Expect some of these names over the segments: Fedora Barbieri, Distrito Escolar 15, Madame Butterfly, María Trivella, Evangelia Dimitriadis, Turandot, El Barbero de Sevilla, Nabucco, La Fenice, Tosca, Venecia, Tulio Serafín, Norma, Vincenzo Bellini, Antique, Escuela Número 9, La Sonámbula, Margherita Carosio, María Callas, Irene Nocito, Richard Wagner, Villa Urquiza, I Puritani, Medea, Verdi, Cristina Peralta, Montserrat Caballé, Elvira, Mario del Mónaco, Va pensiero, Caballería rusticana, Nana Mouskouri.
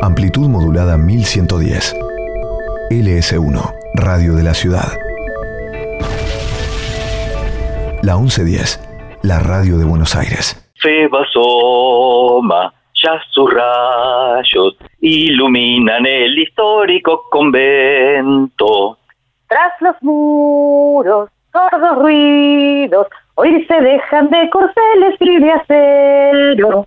Amplitud modulada 1110. LS1, Radio de la Ciudad. La 1110, la radio de Buenos Aires. Feba asoma, ya sus rayos iluminan el histórico convento. Tras los muros, sordos ruidos, hoy se dejan de corceles de acero.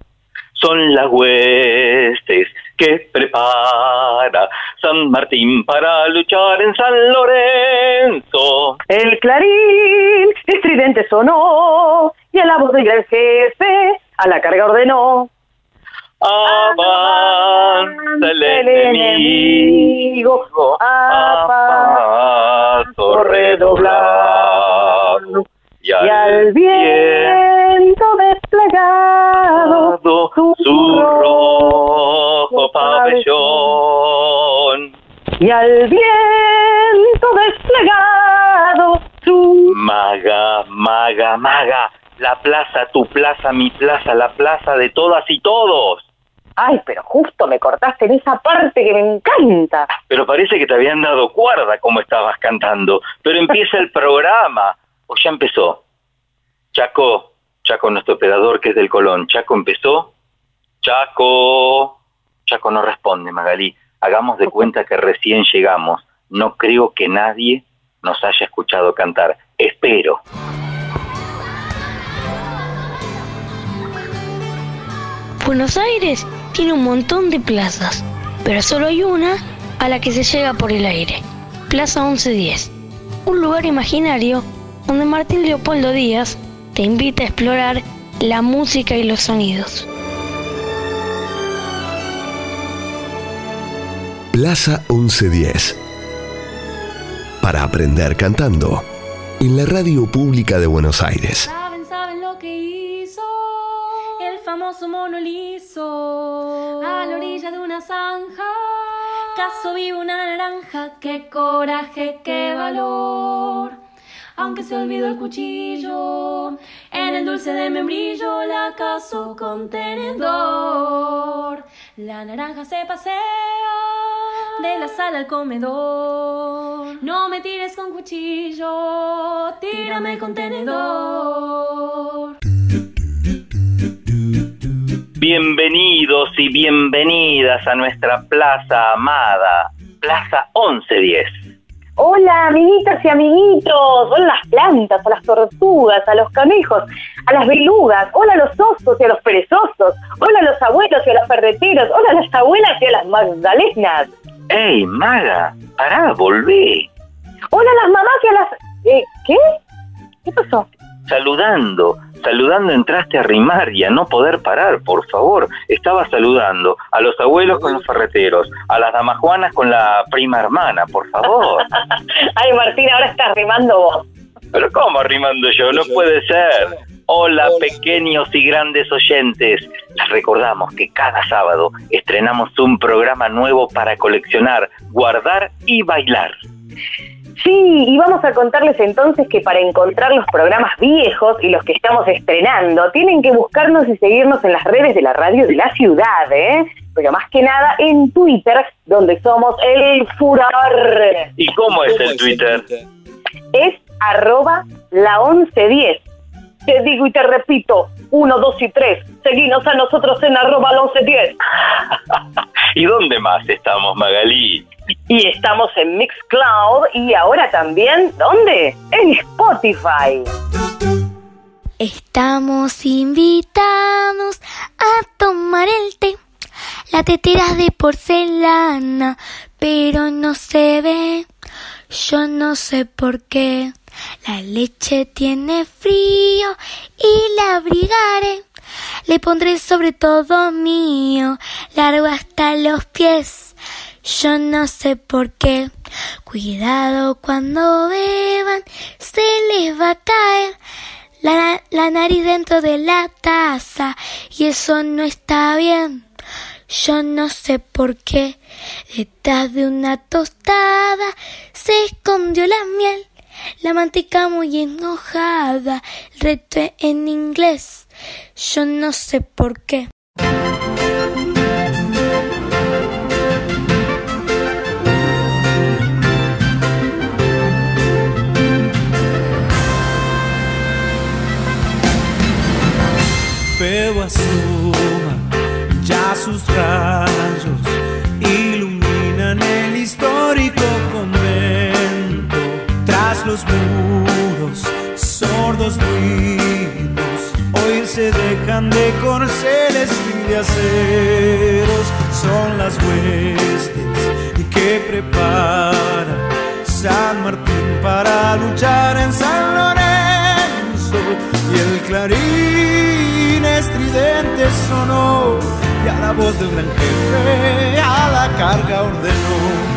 Son las huestes que prepara San Martín para luchar en San Lorenzo. El clarín estridente sonó y a la voz del gran jefe a la carga ordenó: avanza el enemigo a paso redoblado y al viento desplegado su rojo pabellón. Y al viento desplegado su... Maga, maga, maga, la plaza, tu plaza, mi plaza, la plaza de todas y todos. Ay, pero justo me cortaste en esa parte que me encanta. Pero parece que te habían dado cuerda como estabas cantando. Pero empieza el programa. ¿O ya empezó? Chaco, Chaco, nuestro operador que es del Colón. Chaco, ¿empezó? Chaco. Chaco no responde, Magalí. Hagamos de cuenta que recién llegamos. No creo que nadie nos haya escuchado cantar. Espero. Buenos Aires tiene un montón de plazas, pero solo hay una a la que se llega por el aire. Plaza 1110, un lugar imaginario donde Martín Leopoldo Díaz te invita a explorar la música y los sonidos. Plaza 1110, para aprender cantando, en la radio pública de Buenos Aires. ¿Saben lo que hizo? El famoso mono liso, a la orilla de una zanja, cazó vivo una naranja. ¡Qué coraje, qué valor! Aunque se olvidó el cuchillo, en el dulce de membrillo la cazó con tenedor. La naranja se pasea de la sala al comedor. No me tires con cuchillo, tírame con tenedor. Bienvenidos y bienvenidas a nuestra plaza amada, Plaza 1110. Hola amiguitas y amiguitos, hola las plantas, a las tortugas, a los conejos, a las belugas, hola a los osos y a los perezosos, hola a los abuelos y a los ferreteros, hola a las abuelas y a las magdalenas. ¡Ey, maga! ¡Pará, volvé! ¡Hola a las mamás y a las... ¿Qué? ¿Qué pasó? Saludando entraste a rimar y a no poder parar, por favor. Estaba saludando a los abuelos con los ferreteros, a las damajuanas con la prima hermana, por favor. Ay, Martín, ahora estás rimando vos. ¿Pero cómo rimando yo? No puede ser. Hola, pequeños y grandes oyentes. Les recordamos que cada sábado estrenamos un programa nuevo para coleccionar, guardar y bailar. Sí, y vamos a contarles entonces que para encontrar los programas viejos y los que estamos estrenando, tienen que buscarnos y seguirnos en las redes de la radio de la ciudad, ¿eh? Pero más que nada en Twitter, donde somos el furor. ¿Y cómo es el Twitter? Es @la1110. Te digo y te repito, 1, 2 y 3, seguinos a nosotros en @1110. ¿Y dónde más estamos, Magalí? Y estamos en Mixcloud y ahora también, ¿dónde? En Spotify. Estamos invitados a tomar el té. La tetera es de porcelana, pero no se ve. Yo no sé por qué. La leche tiene frío y la abrigaré. Le pondré sobre todo mío, largo hasta los pies. Yo no sé por qué. Cuidado cuando beban, se les va a caer la nariz dentro de la taza, y eso no está bien. Yo no sé por qué. Detrás de una tostada se escondió la miel. La manteca muy enojada, el reto en inglés. Yo no sé por qué. asoma, ya sus rayos iluminan el histórico convento. Tras los muros, sordos ruidos, oírse dejan de corceles y de aceros. Son las huestes que prepara San Martín para luchar en San Lorenzo, y el clarín estridente sonó, y a la voz del gran jefe a la carga ordenó.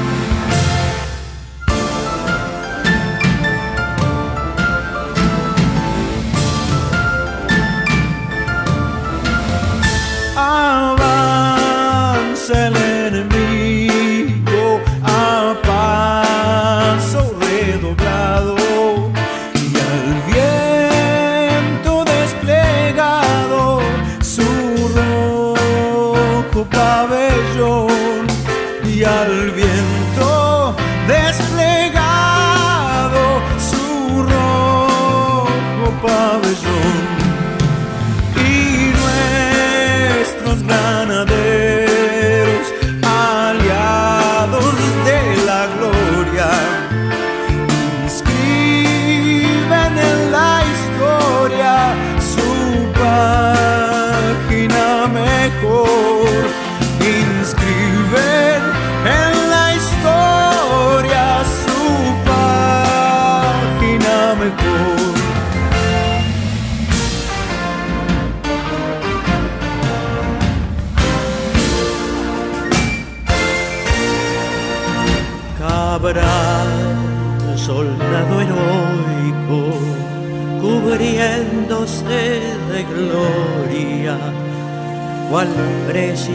De gloria, cual precio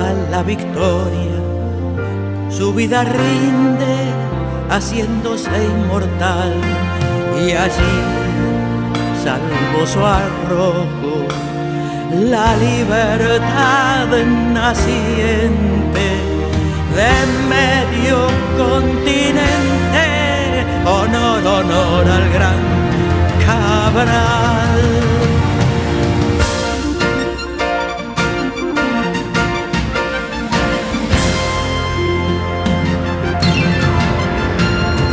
a la victoria, su vida rinde haciéndose inmortal, y allí, salvo su arrojo, la libertad naciente de medio continente. Honor, honor al gran Cabral.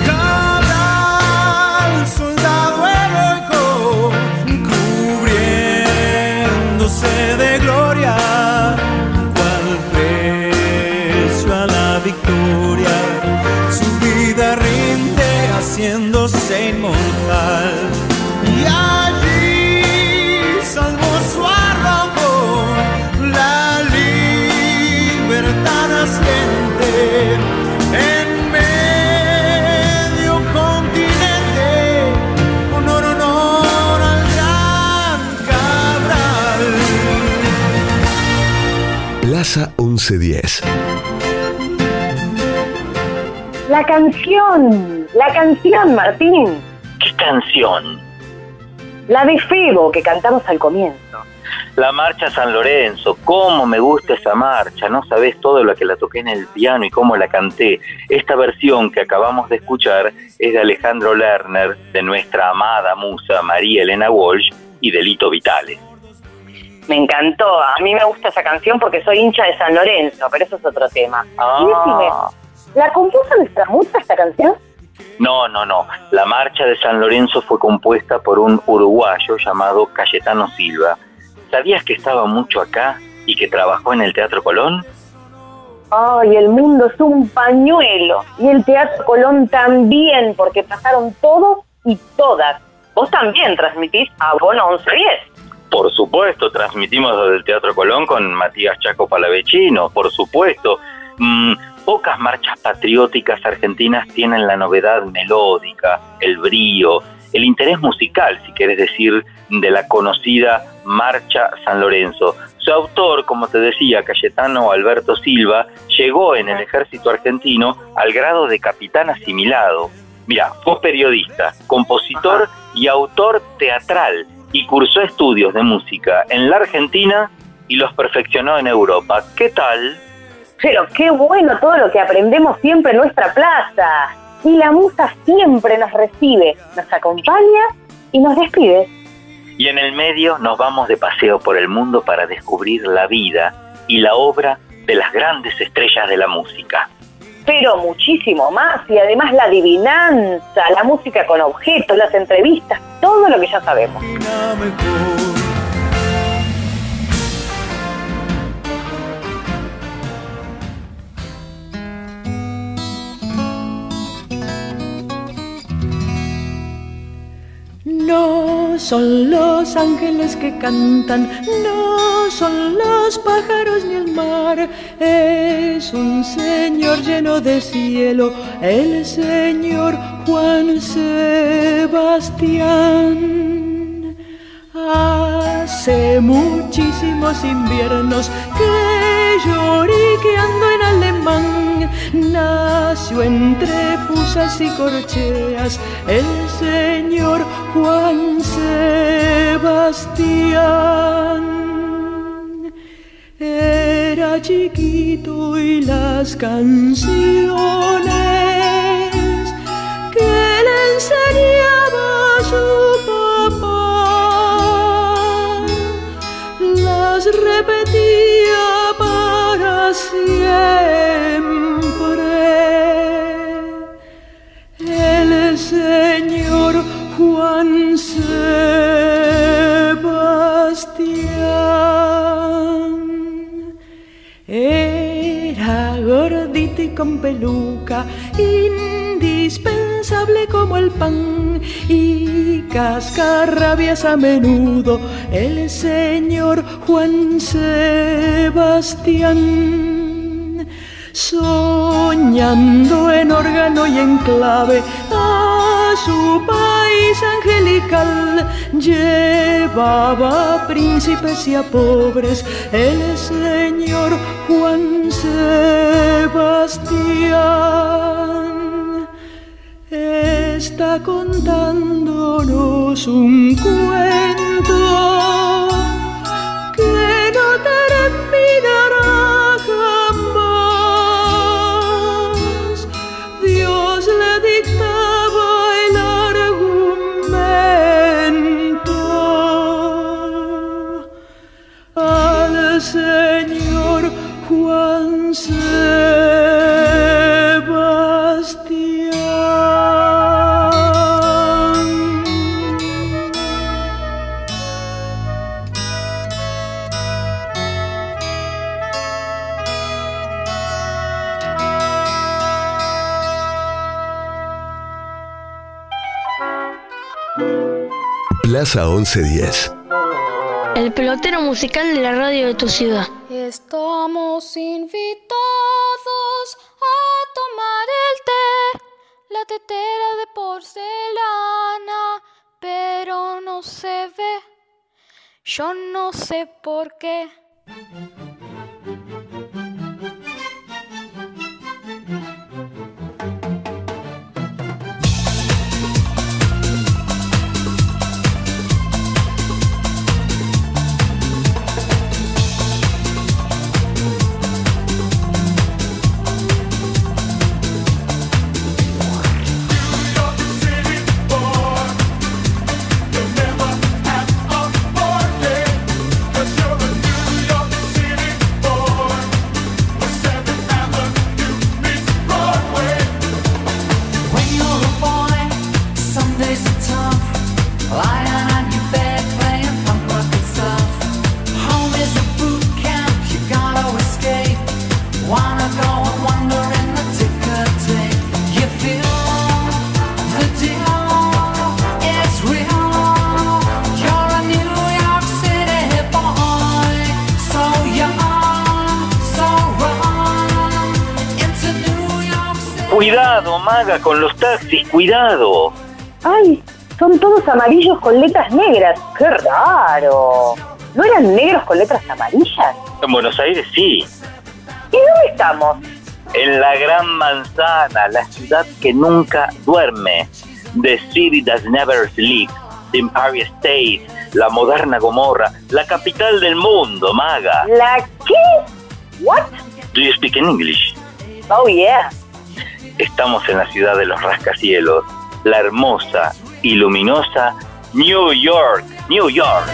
Cabral, soldado heroico, cubriéndose de gloria, cual precio a la victoria, su vida rinde haciéndose inmortal. Plaza 1110. La canción, Martín. ¿Qué canción? La de Febo que cantamos al comienzo. La marcha San Lorenzo, cómo me gusta esa marcha, no sabés todo lo que la toqué en el piano y cómo la canté. Esta versión que acabamos de escuchar es de Alejandro Lerner, de nuestra amada musa María Elena Walsh y de Lito Vitale. Me encantó, a mí me gusta esa canción porque soy hincha de San Lorenzo, pero eso es otro tema. Ah. ¿La compuso nuestra musa esta canción? No. La marcha de San Lorenzo fue compuesta por un uruguayo llamado Cayetano Silva. ¿Sabías que estaba mucho acá y que trabajó en el Teatro Colón? Ay, el mundo es un pañuelo. Y el Teatro Colón también, porque pasaron todos y todas. Vos también transmitís a Bono 1110. Por supuesto, transmitimos desde el Teatro Colón con Matías Chaco Palavechino, por supuesto. Pocas marchas patrióticas argentinas tienen la novedad melódica, el brío, el interés musical, si querés decir, de la conocida Marcha San Lorenzo. Su autor, como te decía, Cayetano Alberto Silva, llegó en el ejército argentino al grado de capitán asimilado. Mirá, fue periodista, compositor y autor teatral, y cursó estudios de música en la Argentina y los perfeccionó en Europa. ¿Qué tal? Pero qué bueno todo lo que aprendemos siempre en nuestra plaza. Y la musa siempre nos recibe, nos acompaña y nos despide. Y en el medio nos vamos de paseo por el mundo para descubrir la vida y la obra de las grandes estrellas de la música. Pero muchísimo más, y además la adivinanza, la música con objetos, las entrevistas, todo lo que ya sabemos. No son los ángeles que cantan, no son los pájaros ni el mar. Es un señor lleno de cielo, el señor Juan Sebastián. Hace muchísimos inviernos que lloriqueando en alemán nació entre fusas y corcheas el señor Juan Sebastián. Era chiquito y las canciones que le enseñaba su papá las repetía para siempre el señor Juan Sebastián. Era gordito y con peluca, indispensable como el pan, y cascarrabias a menudo el señor Juan Sebastián. Soñando en órgano y en clave a su país angelical, llevaba a príncipes y a pobres el señor Juan Sebastián. Está contándonos un cuento que no terminará. Señor Juan Sebastián. Plaza 1110. El pelotero musical de la radio de tu ciudad. Estamos invitados a tomar el té, la tetera de porcelana, pero no se ve. Yo no sé por qué. Cuidado, maga, con los taxis, cuidado. Ay, son todos amarillos con letras negras. ¡Qué raro! ¿No eran negros con letras amarillas? En Buenos Aires sí. ¿Y dónde estamos? En la Gran Manzana, la ciudad que nunca duerme. The City That Never Sleeps, The Empire State, la moderna Gomorra, la capital del mundo, maga. ¿La qué? What? Do you speak in English? Oh, yeah. Estamos en la ciudad de los rascacielos, la hermosa y luminosa New York, New York.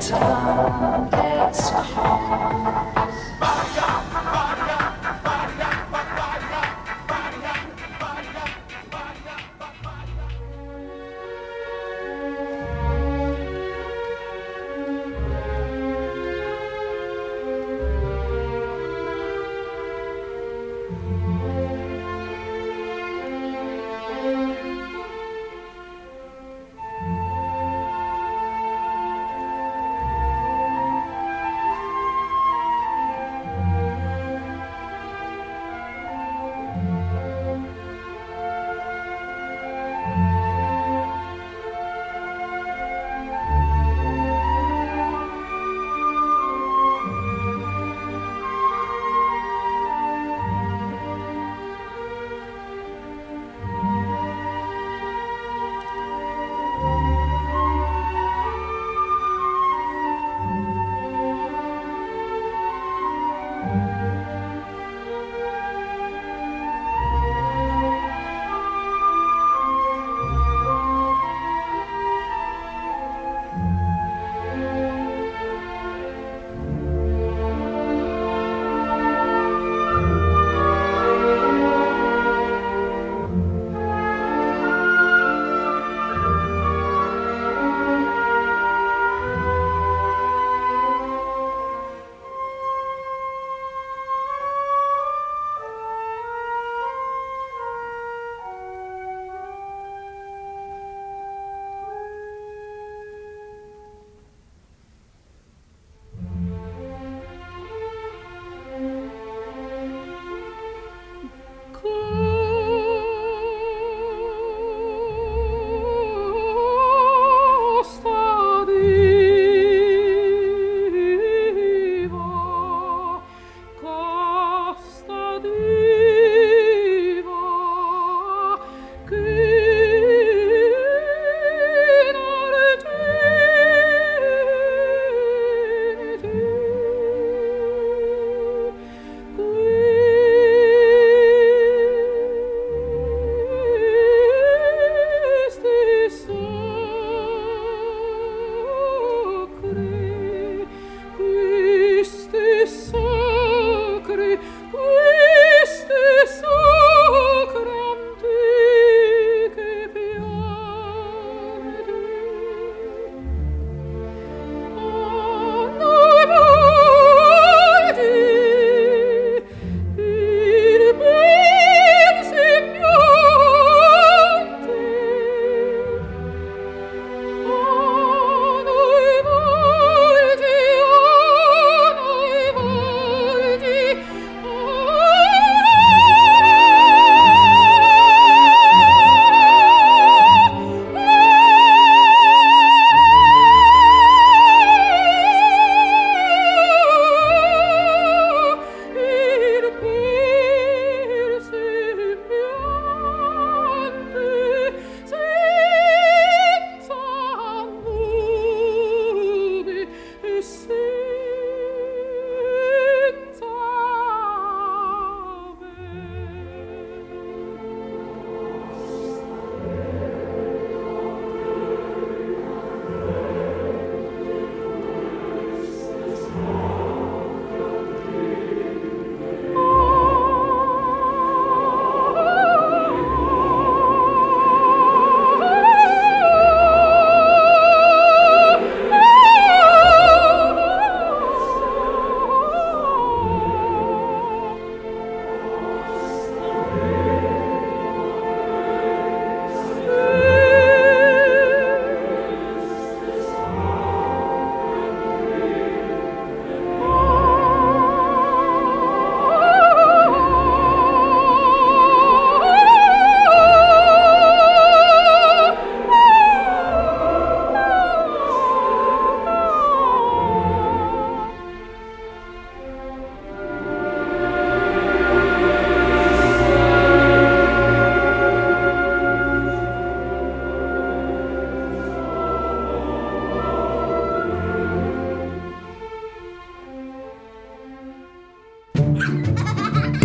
Time gets cold.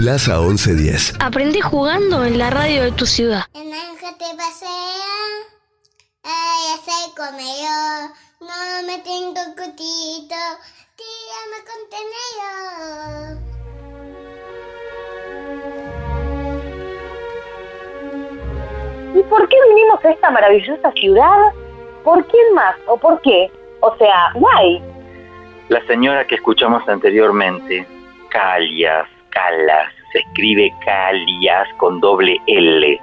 Plaza 1110. Aprendí jugando en la radio de tu ciudad. El ángel te pasea, ay, hace comer, no me tengo cutito, tírame contenedor. ¿Y por qué vinimos a esta maravillosa ciudad? ¿Por quién más? ¿O por qué? O sea, guay. La señora que escuchamos anteriormente, Callas, Callas, se escribe Callas con doble L.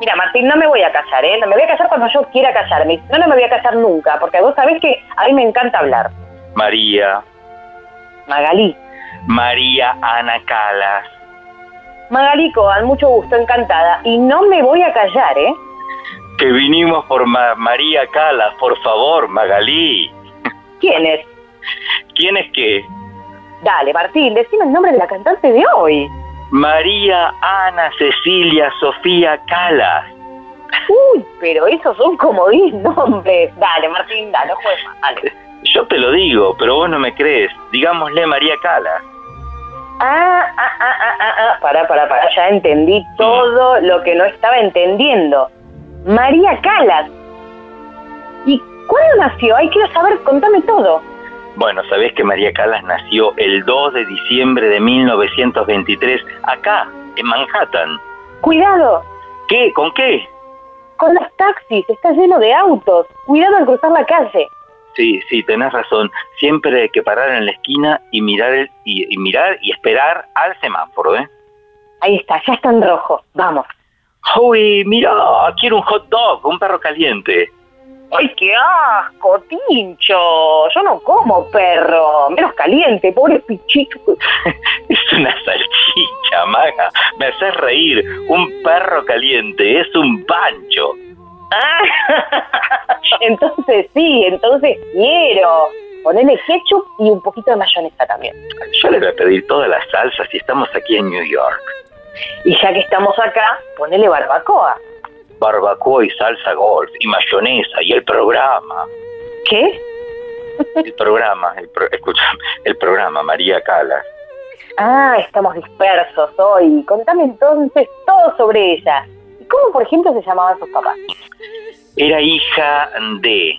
Mira, Martín, no me voy a callar, ¿eh? No me voy a callar cuando yo quiera callarme. No me voy a callar nunca, porque vos sabés que a mí me encanta hablar. María. Magalí. María Ana Callas. Magalí Coan, mucho gusto, encantada. Y no me voy a callar, ¿eh? Que vinimos por María Callas, por favor, Magalí. ¿Quién es? ¿Quién es qué? Dale, Martín, decime el nombre de la cantante de hoy. María Ana Cecilia Sofía Callas. Uy, pero esos son como 10 nombres. Dale, Martín, dale, juega, dale. Yo te lo digo, pero vos no me crees. Digámosle María Callas. Pará, ya entendí todo lo que no estaba entendiendo. María Callas. ¿Y cuándo nació? Ay, quiero saber, contame todo. Bueno, sabés que María Callas nació el 2 de diciembre de 1923, acá, en Manhattan. ¡Cuidado! ¿Qué? ¿Con qué? Con los taxis, está lleno de autos. Cuidado al cruzar la calle. Sí, tenés razón. Siempre hay que parar en la esquina y mirar y esperar al semáforo, ¿eh? Ahí está, ya está en rojo. Vamos. ¡Uy, mirá! Quiero un hot dog, un perro caliente. ¡Ay, qué asco, Tincho! Yo no como perro, menos caliente, pobre pichito. Es una salchicha, maga. Me haces reír. Un perro caliente es un pancho. Entonces sí, entonces quiero ponerle ketchup y un poquito de mayonesa también. Yo le voy a pedir todas las salsas si estamos aquí en New York. Y ya que estamos acá, ponele barbacoa. Barbacoa y salsa golf, y mayonesa, y el programa. ¿Qué? El programa, María Callas. Ah, estamos dispersos hoy. Contame entonces todo sobre ella. ¿Cómo, por ejemplo, se llamaban sus papás? Era hija de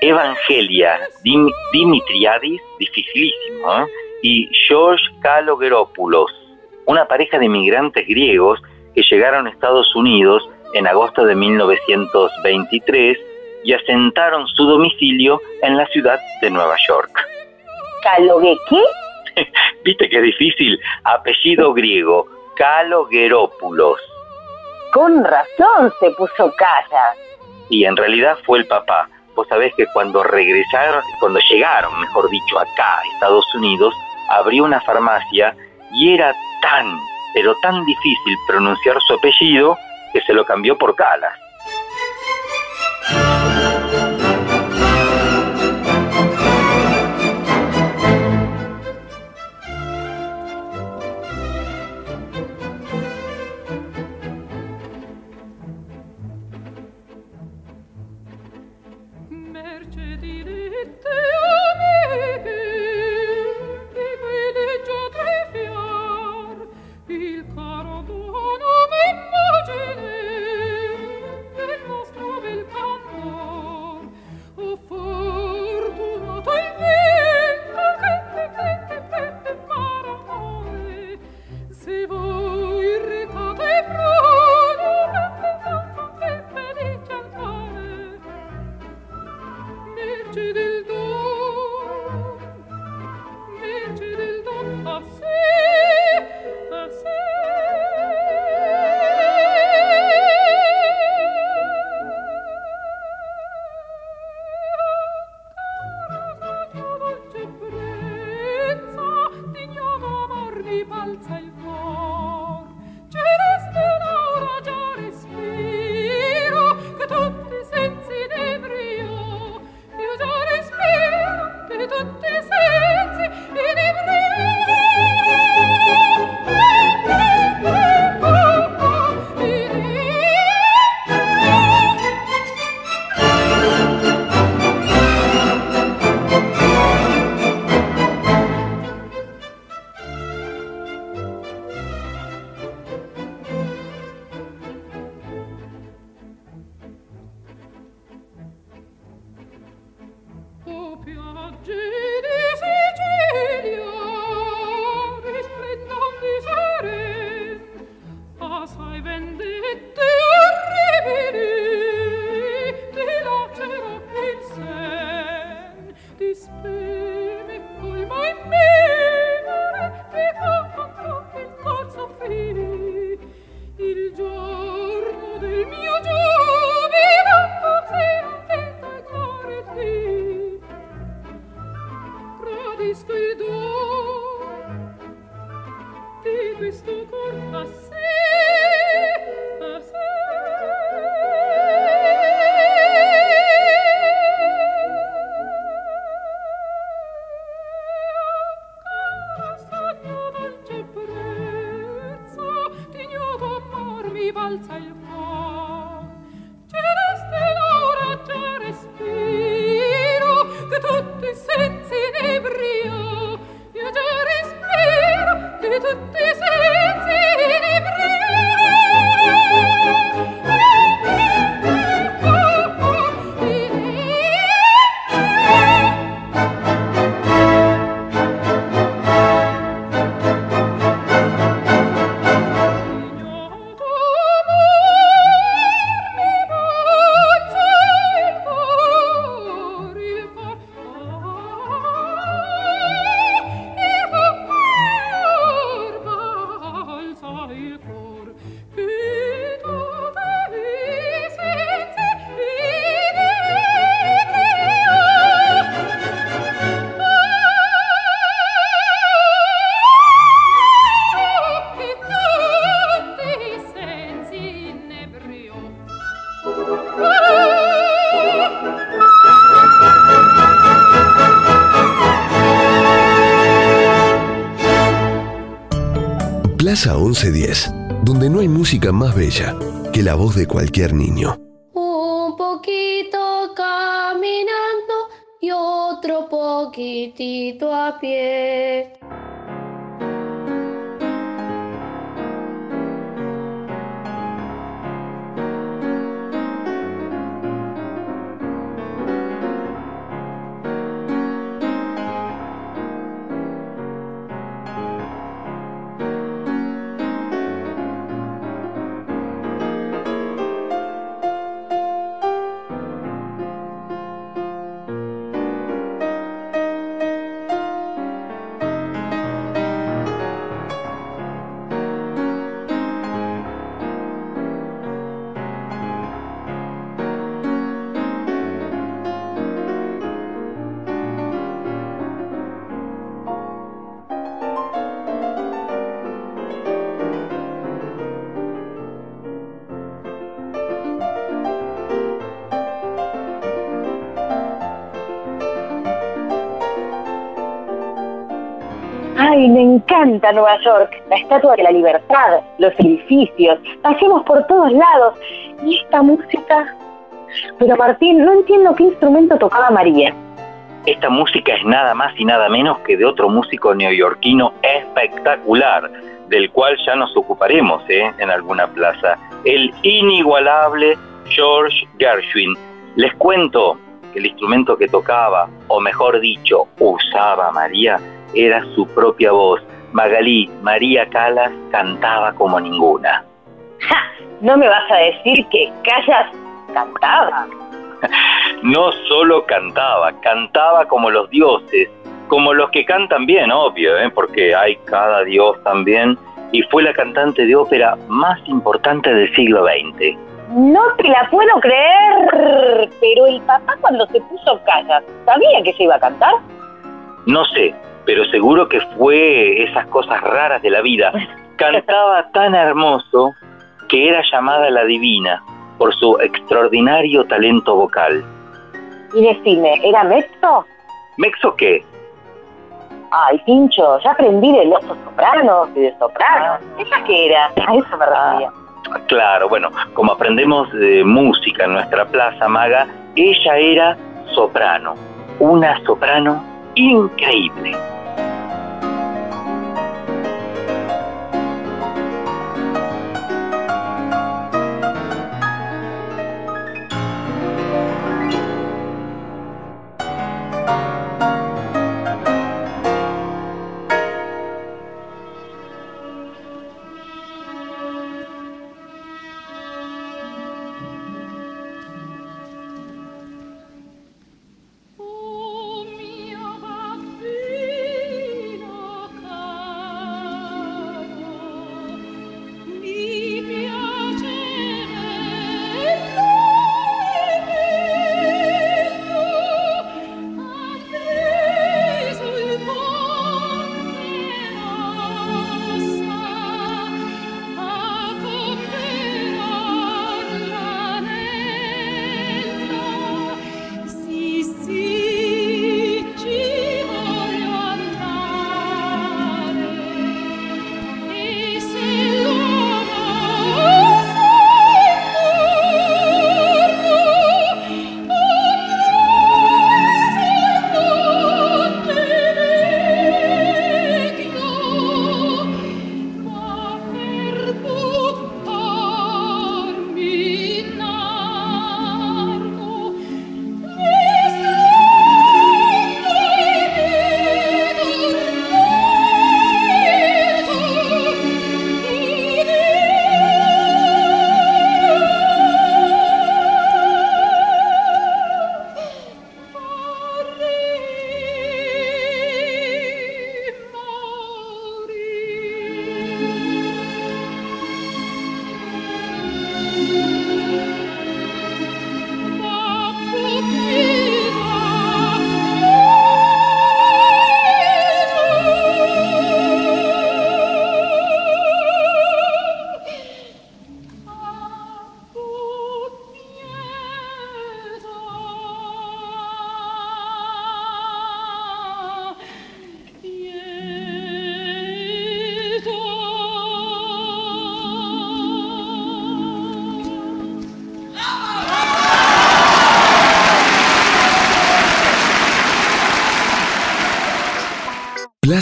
Evangelia Dimitriadis, dificilísimo, ¿eh? Y George Kalogeropoulos, una pareja de inmigrantes griegos que llegaron a Estados Unidos en agosto de 1923 y asentaron su domicilio en la ciudad de Nueva York. ¿Kalogue qué? ¿Viste qué difícil? Apellido griego, Kalogeropoulos. Con razón se puso Callas. Y en realidad fue el papá. Vos sabés que cuando llegaron, acá a Estados Unidos, abrió una farmacia y era tan, pero tan difícil pronunciar su apellido que se lo cambió por Callas. Merce del don, a sé, Plaza 1110, donde no hay música más bella que la voz de cualquier niño. Un poquito caminando y otro poquitito a pie. Ay, me encanta Nueva York, la Estatua de la Libertad, los edificios, pasemos por todos lados, y esta música... Pero Martín, no entiendo qué instrumento tocaba María. Esta música es nada más y nada menos que de otro músico neoyorquino espectacular, del cual ya nos ocuparemos en alguna plaza, el inigualable George Gershwin. Les cuento que el instrumento que tocaba, o mejor dicho, usaba María, era su propia voz. Magalí, María Callas cantaba como ninguna. ¡Ja! ¿No me vas a decir que Callas cantaba? No solo cantaba, cantaba como los dioses, como los que cantan bien, obvio, porque hay cada dios también, y fue la cantante de ópera más importante del siglo XX. No te la puedo creer, pero el papá cuando se puso Callas, ¿sabía que se iba a cantar? No sé, pero seguro que fue esas cosas raras de la vida. Cantaba tan hermoso que era llamada la divina por su extraordinario talento vocal. Y decime, ¿era mezzo? ¿Mezzo qué? Ay, Pincho, ya aprendí de los sopranos y de sopranos. ¿Esa qué era? A eso me refería. Claro, bueno, como aprendemos de música en nuestra plaza, Maga, ella era soprano, una soprano increíble.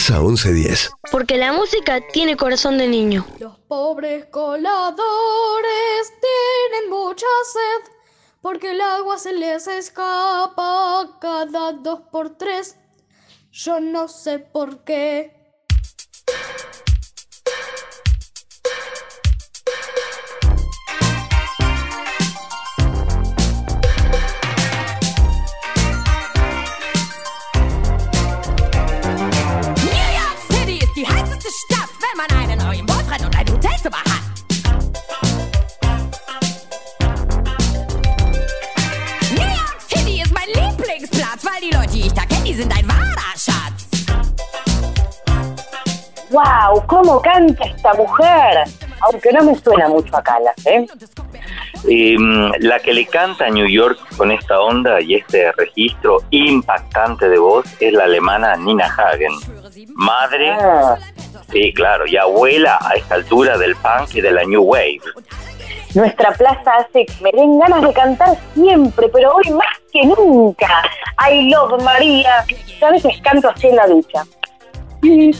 Casa 1110. Porque la música tiene corazón de niño. Los pobres coladores tienen mucha sed, porque el agua se les escapa cada 2 por 3. Yo no sé por qué. ¡Wow! ¿Cómo canta esta mujer? Aunque no me suena mucho a Callas, ¿eh? La que le canta a New York con esta onda y este registro impactante de voz es la alemana Nina Hagen. Madre, sí, claro, y abuela a esta altura del punk y de la new wave. Nuestra plaza hace que me den ganas de cantar siempre, pero hoy más que nunca. I love María. A veces canto así en la ducha. Y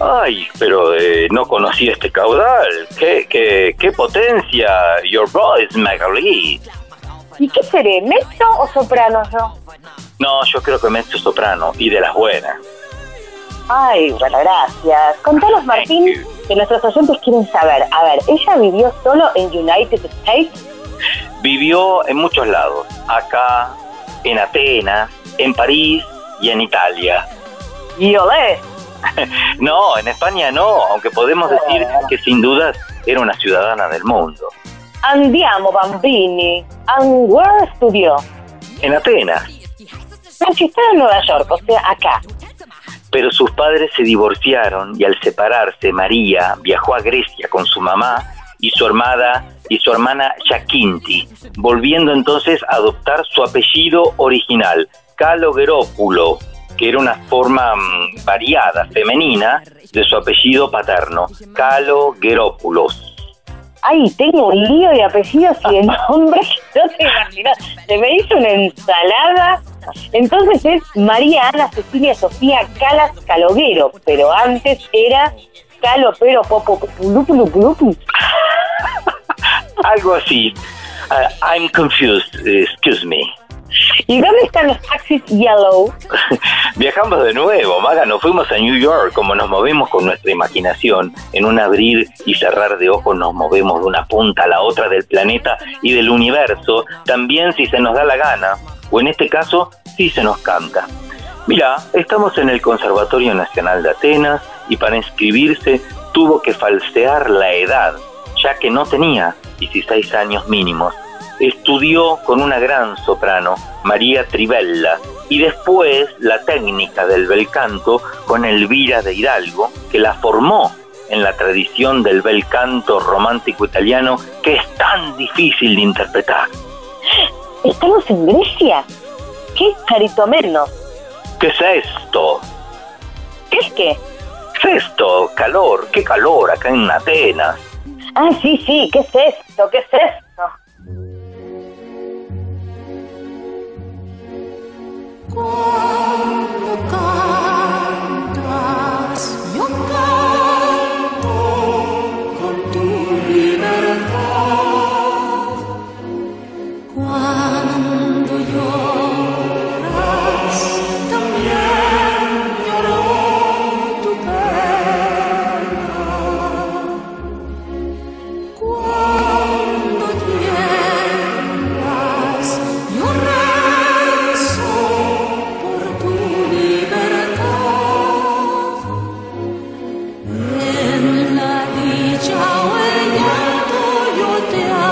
ay, pero no conocí este caudal. Qué potencia. Your voice, Margarita. ¿Y qué seré? ¿Mezzo o soprano yo? No, yo creo que mezzo soprano. Y de las buenas. Ay, bueno, gracias. Contanos, Martín, que nuestros oyentes quieren saber. A ver, ¿ella vivió solo en United States? Vivió en muchos lados. Acá, en Atenas, en París y en Italia. ¡Y olé! No, en España no, aunque podemos decir que sin dudas era una ciudadana del mundo. Andiamo, bambini. And where estudió? En Atenas. Pero estaba en Nueva York, o sea, acá. Pero sus padres se divorciaron y al separarse, María viajó a Grecia con su mamá y su hermana Jacinti, volviendo entonces a adoptar su apellido original, Kalogeropoulos, que era una forma variada, femenina, de su apellido paterno, Kalogeropoulos. Ay, tengo un lío de apellidos y de nombres, no te imaginas, se me hizo una ensalada. Entonces es María Ana Cecilia Sofía Callas Caloguero, pero antes era Calo Pero Popopulupulupulupu. Algo así. I'm confused, excuse me. ¿Y dónde están los taxis yellow? Viajamos de nuevo, Maga, nos fuimos a New York. Como nos movemos con nuestra imaginación, en un abrir y cerrar de ojos nos movemos de una punta a la otra del planeta y del universo, también si se nos da la gana, o en este caso, si se nos canta. Mirá, estamos en el Conservatorio Nacional de Atenas y para inscribirse tuvo que falsear la edad, ya que no tenía 16 años mínimos. Estudió con una gran soprano, María Trivella, y después la técnica del bel canto con Elvira de Hidalgo, que la formó en la tradición del bel canto romántico italiano, que es tan difícil de interpretar. ¿Estamos en Grecia? ¿Qué carito menos? ¿Qué es esto? ¿Qué es qué? ¿Qué es esto? Calor, qué calor acá en Atenas. Ah, sí, ¿qué es esto? ¿Qué es esto? ¿Cómo cantas? Yo canto con tu libertad. Cuando lloras, también lloró tu pena. Cuando tiemblas, yo rezo por tu libertad. En la dicha o el llanto yo te amo.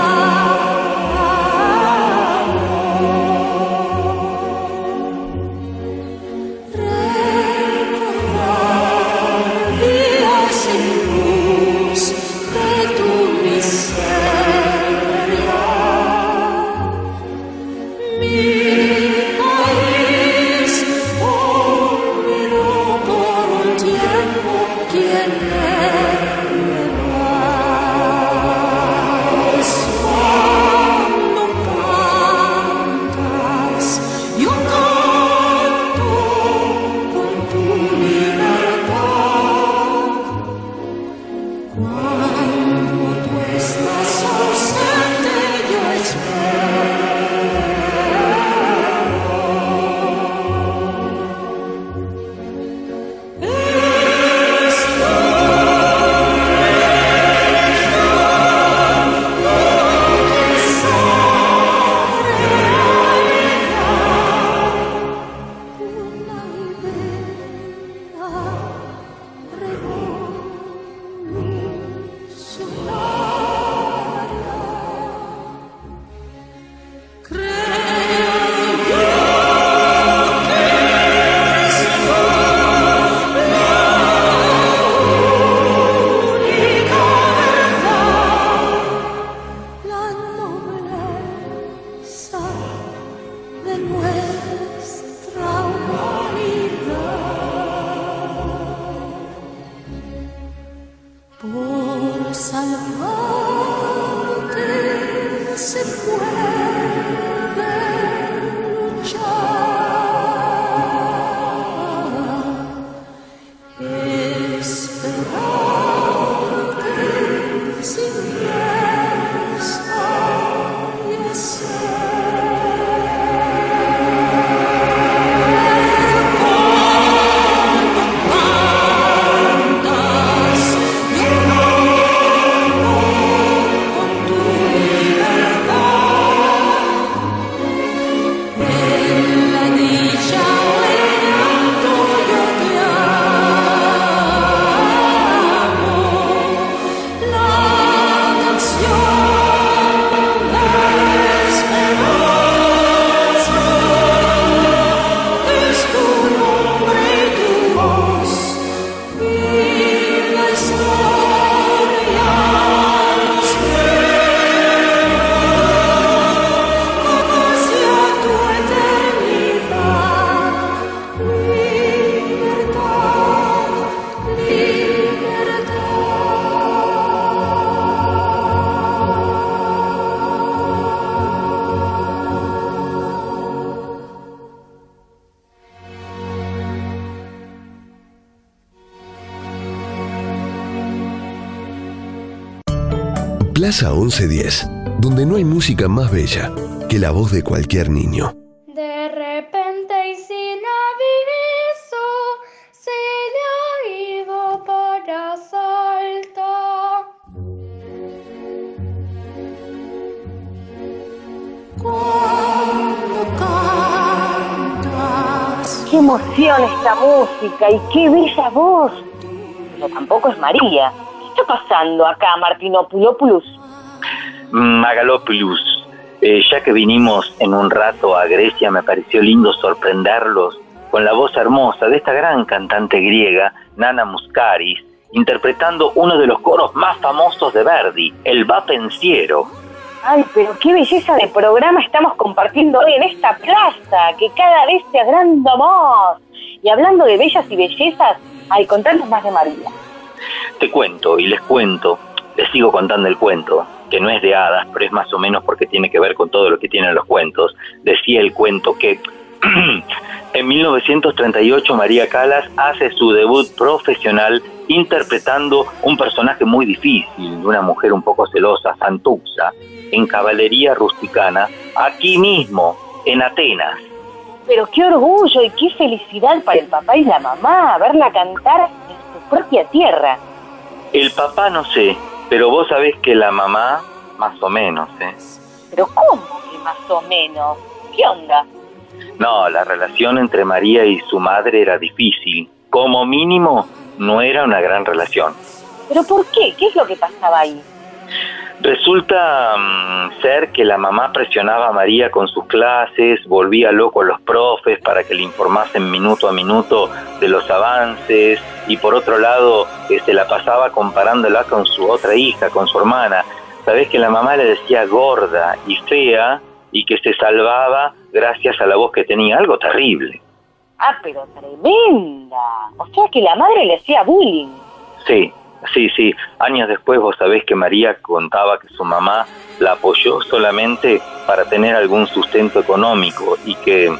You salvarte se puede luchar, esperarte sin desfallecer. Plaza 1110, donde no hay música más bella que la voz de cualquier niño. De repente y sin aviso se le ha ido para Salta. Cuando cantas. Qué emoción esta música y qué bella voz. Pero tampoco es María. ¿Qué está pasando acá, Martinopoulos? Magalopoulos, ya que vinimos en un rato a Grecia, me pareció lindo sorprenderlos con la voz hermosa de esta gran cantante griega, Nana Mouskouri, interpretando uno de los coros más famosos de Verdi, el Va Pensiero. Ay, pero qué belleza de programa estamos compartiendo hoy en esta plaza, que cada vez se agranda más. Y hablando de bellas y bellezas, ay, contanos más de María. Te cuento y les cuento, les sigo contando el cuento, que no es de hadas, pero es más o menos porque tiene que ver con todo lo que tienen los cuentos. Decía el cuento que en 1938 María Callas hace su debut profesional interpretando un personaje muy difícil, una mujer un poco celosa, Santuxa, en Caballería Rusticana, aquí mismo, en Atenas. Pero qué orgullo y qué felicidad para el papá y la mamá, verla cantar en su propia tierra. El papá no sé, pero vos sabés que la mamá, más o menos, ¿eh? ¿Pero cómo que más o menos? ¿Qué onda? No, la relación entre María y su madre era difícil. Como mínimo, no era una gran relación. ¿Pero por qué? ¿Qué es lo que pasaba ahí? Resulta ser que la mamá presionaba a María con sus clases, volvía loco a los profes para que le informasen minuto a minuto de los avances, y por otro lado se la pasaba comparándola con su otra hija, con su hermana. Sabés que la mamá le decía gorda y fea y que se salvaba gracias a la voz que tenía, algo terrible. Ah, pero tremenda. O sea que la madre le hacía bullying. Sí. Sí, años después vos sabés que María contaba que su mamá la apoyó solamente para tener algún sustento económico y que,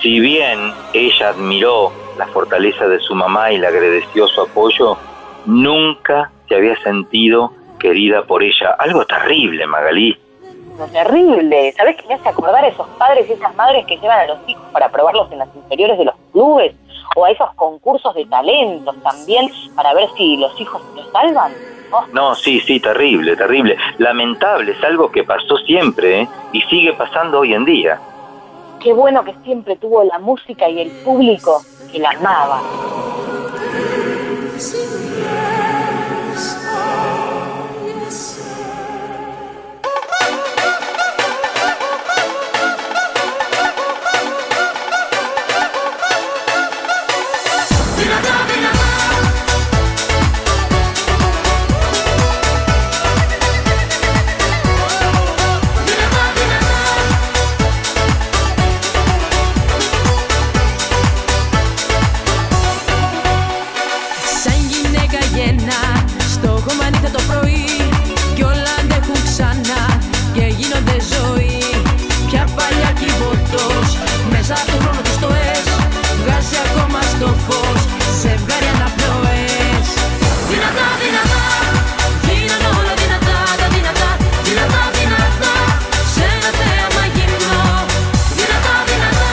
si bien ella admiró la fortaleza de su mamá y le agradeció su apoyo, nunca se había sentido querida por ella. Algo terrible, Magalí. No, terrible. ¿Sabés que me hace acordar a esos padres y esas madres que llevan a los hijos para probarlos en las inferiores de los clubes? O a esos concursos de talentos también, para ver si los hijos los salvan. Oh. No, sí, terrible. Lamentable, es algo que pasó siempre, ¿eh? Y sigue pasando hoy en día. Qué bueno que siempre tuvo la música y el público que la amaba. Σαν γυναίκα γεννά, στο γομανί θα το πρωί. μέσα του χρόνου τις τοές. Βγάζει ακόμα στο φως ζευγάρι αναπνοές. Δυνατά, δυνατά, γίνανε όλα δυνατά. Τα δυνατά, δυνατά, δυνατά, σε ένα θέαμα γυμνό. Δυνατά, δυνατά,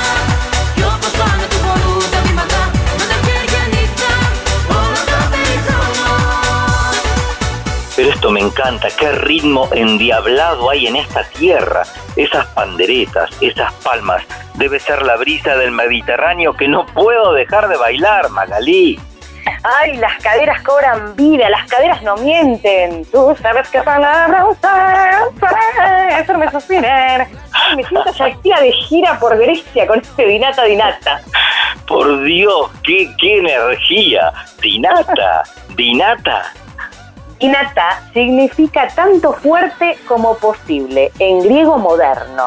κι όπως πάνε του χορού τα βήματα. Με τα χέρια νύχτα, όλα τα περιθρονώ. Pero esto me encanta, qué ritmo endiablado hay en esta tierra. Esas panderetas, esas palmas, debe ser la brisa del Mediterráneo que no puedo dejar de bailar, Magalí. Ay, las caderas cobran vida, las caderas no mienten. Tú sabes qué palabra usar para hacerme suspirar. Ay, me siento ya tía de gira por Grecia con este dinata, dinata. Por Dios, qué energía. Dinata, dinata. Dinata significa tanto fuerte como posible, en griego moderno.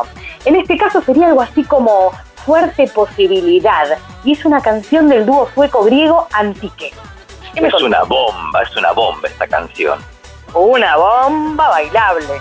En este caso sería algo así como fuerte posibilidad, y es una canción del dúo sueco-griego Antique. Es una bomba esta canción. Una bomba bailable.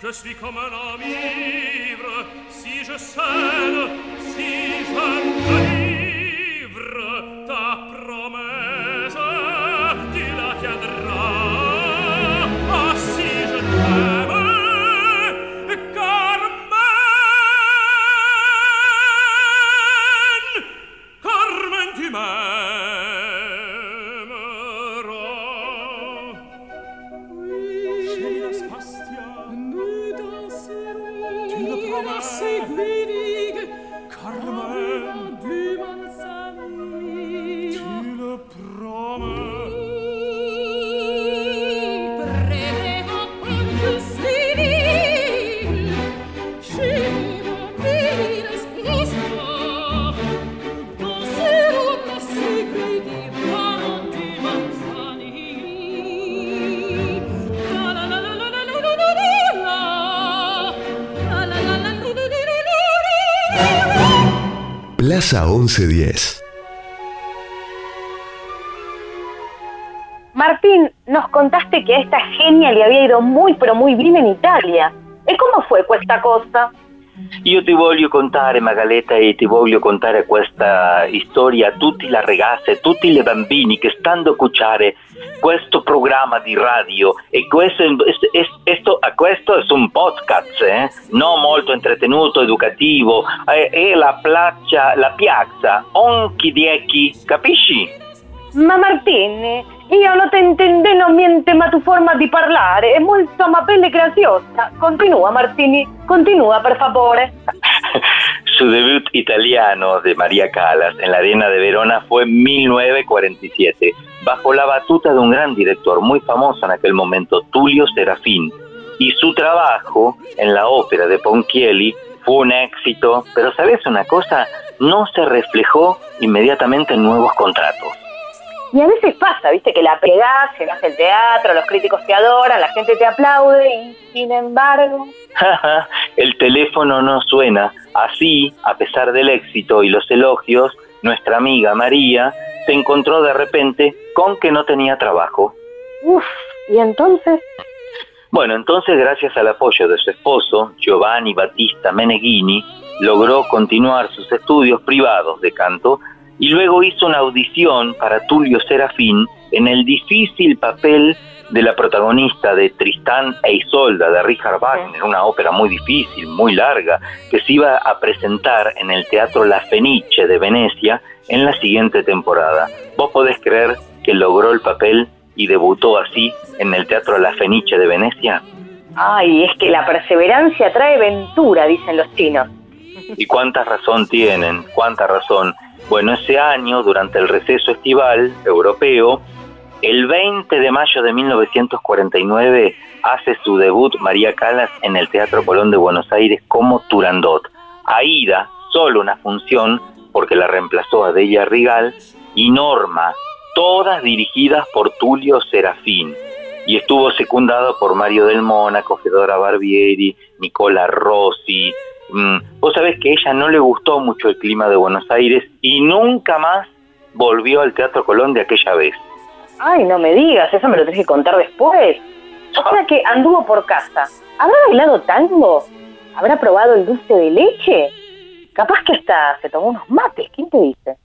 Je suis comme un homme ivre, si je scène, si je livre ta promesse, tu la tiendras. Ah, si je t'aime, Carmen, Carmen, tu m'aimeras. Oui, chérie Aspasia, nous danserons, tu le promets. Plaza 1110. Martín, nos contaste que a esta genia le había ido muy pero muy bien en Italia. ¿Y cómo fue esta cosa? Io ti voglio contare, Magaletta, e ti voglio contare questa storia a tutte le ragazze, tutti i bambini che stanno a cucciare questo programma di radio, e questo è un podcast, non molto intrattenuto, educativo, è la piazza, onchi diecchi, capisci? Ma Martini, io non ti intendo niente, ma tu forma di parlare è molto amabile e graziosa. Continua Martini, continua per favore. Su debut italiano de María Callas en la Arena de Verona fue en 1947, bajo la batuta de un gran director muy famoso en aquel momento, Tulio Serafín, y su trabajo en la ópera de Ponchielli fue un éxito, pero ¿sabes una cosa? No se reflejó inmediatamente en nuevos contratos. Y a veces pasa, viste, que la pegás, llenas el teatro, los críticos te adoran, la gente te aplaude y, sin embargo... El teléfono no suena. Así, a pesar del éxito y los elogios, nuestra amiga María se encontró de repente con que no tenía trabajo. Uf, ¿y entonces? Bueno, entonces, gracias al apoyo de su esposo, Giovanni Battista Meneghini, logró continuar sus estudios privados de canto y luego hizo una audición para Tulio Serafín en el difícil papel de la protagonista de Tristán e Isolda de Richard Wagner, una ópera muy difícil, muy larga, que se iba a presentar en el Teatro La Fenice de Venecia en la siguiente temporada. Vos podés creer que logró el papel y debutó así en el Teatro La Fenice de Venecia. Ay, es que la perseverancia trae ventura, dicen los chinos. Y cuánta razón tienen, cuánta razón. Bueno, ese año, durante el receso estival europeo, el 20 de mayo de 1949 hace su debut María Callas en el Teatro Colón de Buenos Aires como Turandot. Aida, solo una función, porque la reemplazó a Delia Rigal, y Norma, todas dirigidas por Tulio Serafín. Y estuvo secundado por Mario del Mónaco, Fedora Barbieri, Nicola Rossi. Vos sabés que a ella no le gustó mucho el clima de Buenos Aires y nunca más volvió al Teatro Colón de aquella vez. Ay, no me digas, eso me lo tenés que contar después. O sea que anduvo por casa. ¿Habrá bailado tango? ¿Habrá probado el dulce de leche? Capaz que hasta se tomó unos mates, ¿quién te dice?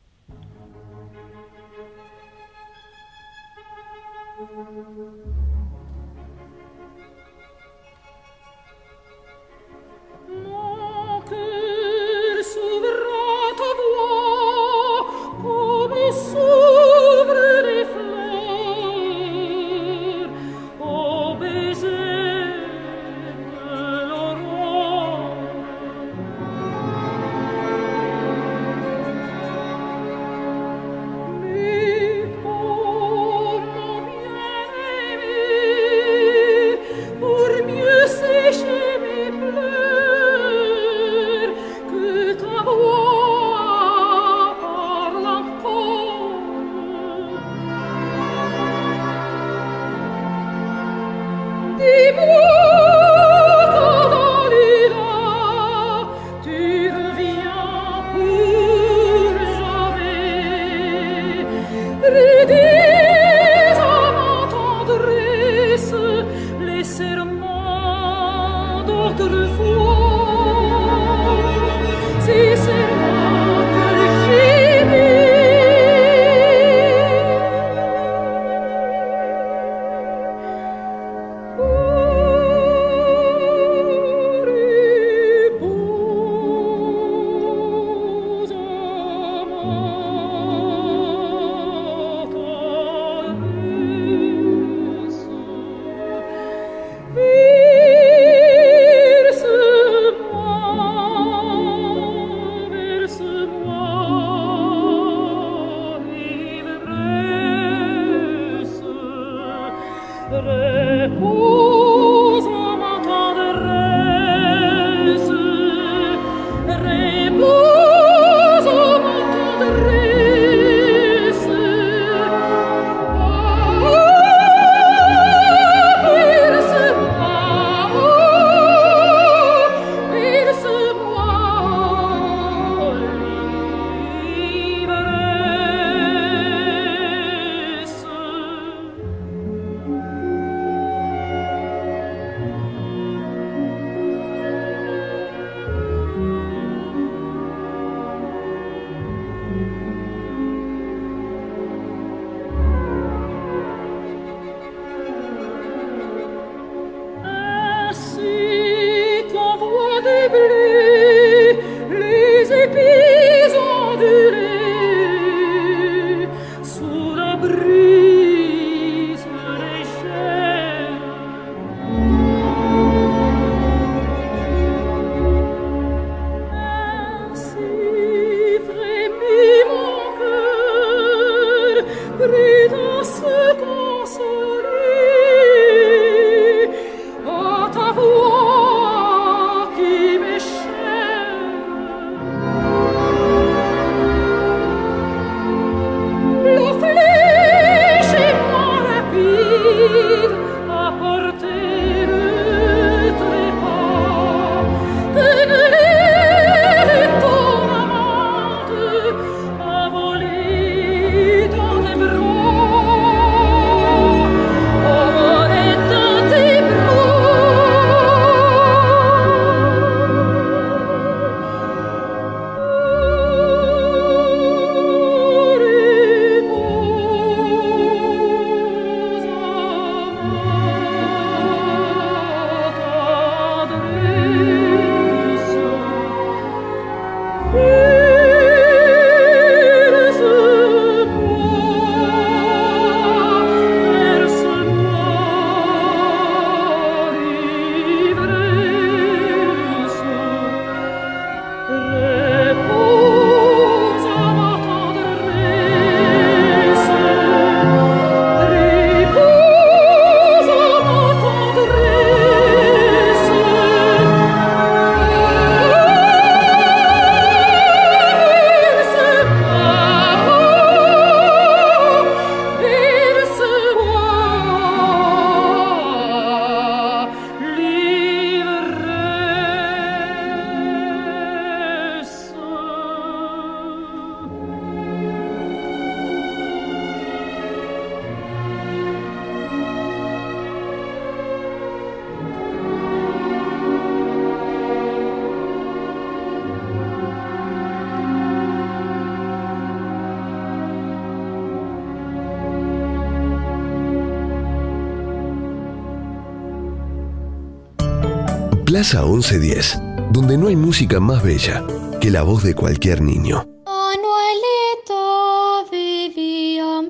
Plaza 1110, donde no hay música más bella que la voz de cualquier niño. Anuelito vivía en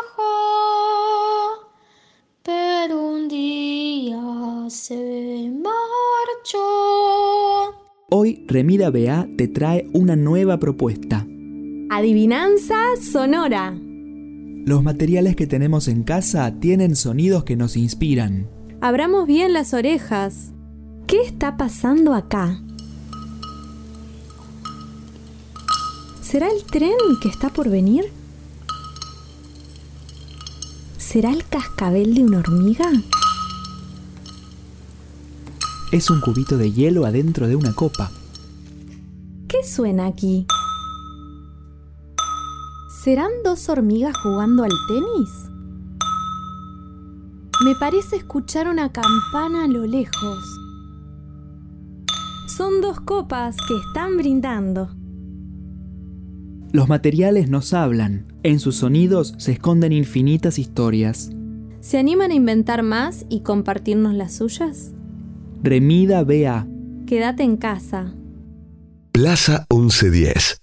Peguajó, pero un día se marchó. Hoy Remira B.A. te trae una nueva propuesta. Adivinanza sonora. Los materiales que tenemos en casa tienen sonidos que nos inspiran. Abramos bien las orejas. ¿Qué está pasando acá? ¿Será el tren que está por venir? ¿Será el cascabel de una hormiga? Es un cubito de hielo adentro de una copa. ¿Qué suena aquí? ¿Serán dos hormigas jugando al tenis? Me parece escuchar una campana a lo lejos. Son dos copas que están brindando. Los materiales nos hablan. En sus sonidos se esconden infinitas historias. ¿Se animan a inventar más y compartirnos las suyas? Remira B.A. Quédate en casa. Plaza 1110.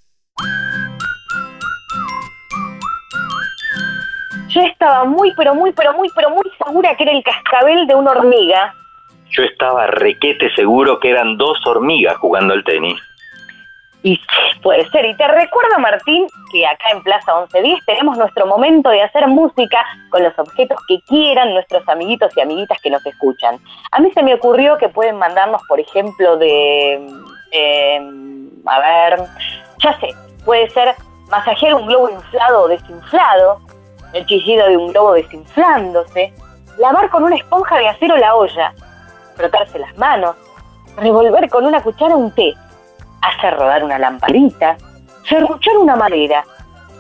Yo estaba muy segura que era el cascabel de una hormiga. Yo estaba requete seguro que eran dos hormigas jugando al tenis. Y puede ser. Y te recuerdo, Martín, que acá en Plaza 1110 tenemos nuestro momento de hacer música con los objetos que quieran nuestros amiguitos y amiguitas que nos escuchan. A mí se me ocurrió que pueden mandarnos, por ejemplo, de... ya sé, puede ser masajear un globo inflado o desinflado, el chillido de un globo desinflándose, lavar con una esponja de acero la olla, frotarse las manos, revolver con una cuchara un té, hacer rodar una lamparita, serruchar una madera,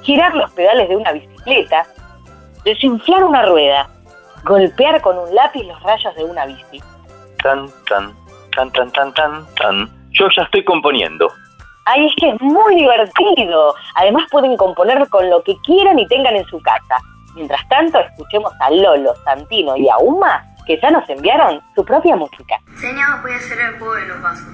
girar los pedales de una bicicleta, desinflar una rueda, golpear con un lápiz los rayos de una bici. Tan, tan, tan, tan, tan, tan, tan. Yo ya estoy componiendo. Ay, es que es muy divertido. Además pueden componer con lo que quieran y tengan en su casa. Mientras tanto, escuchemos a Lolo, Santino y a Uma, que ya nos enviaron su propia música. Señor, voy a hacer el juego de los vasos.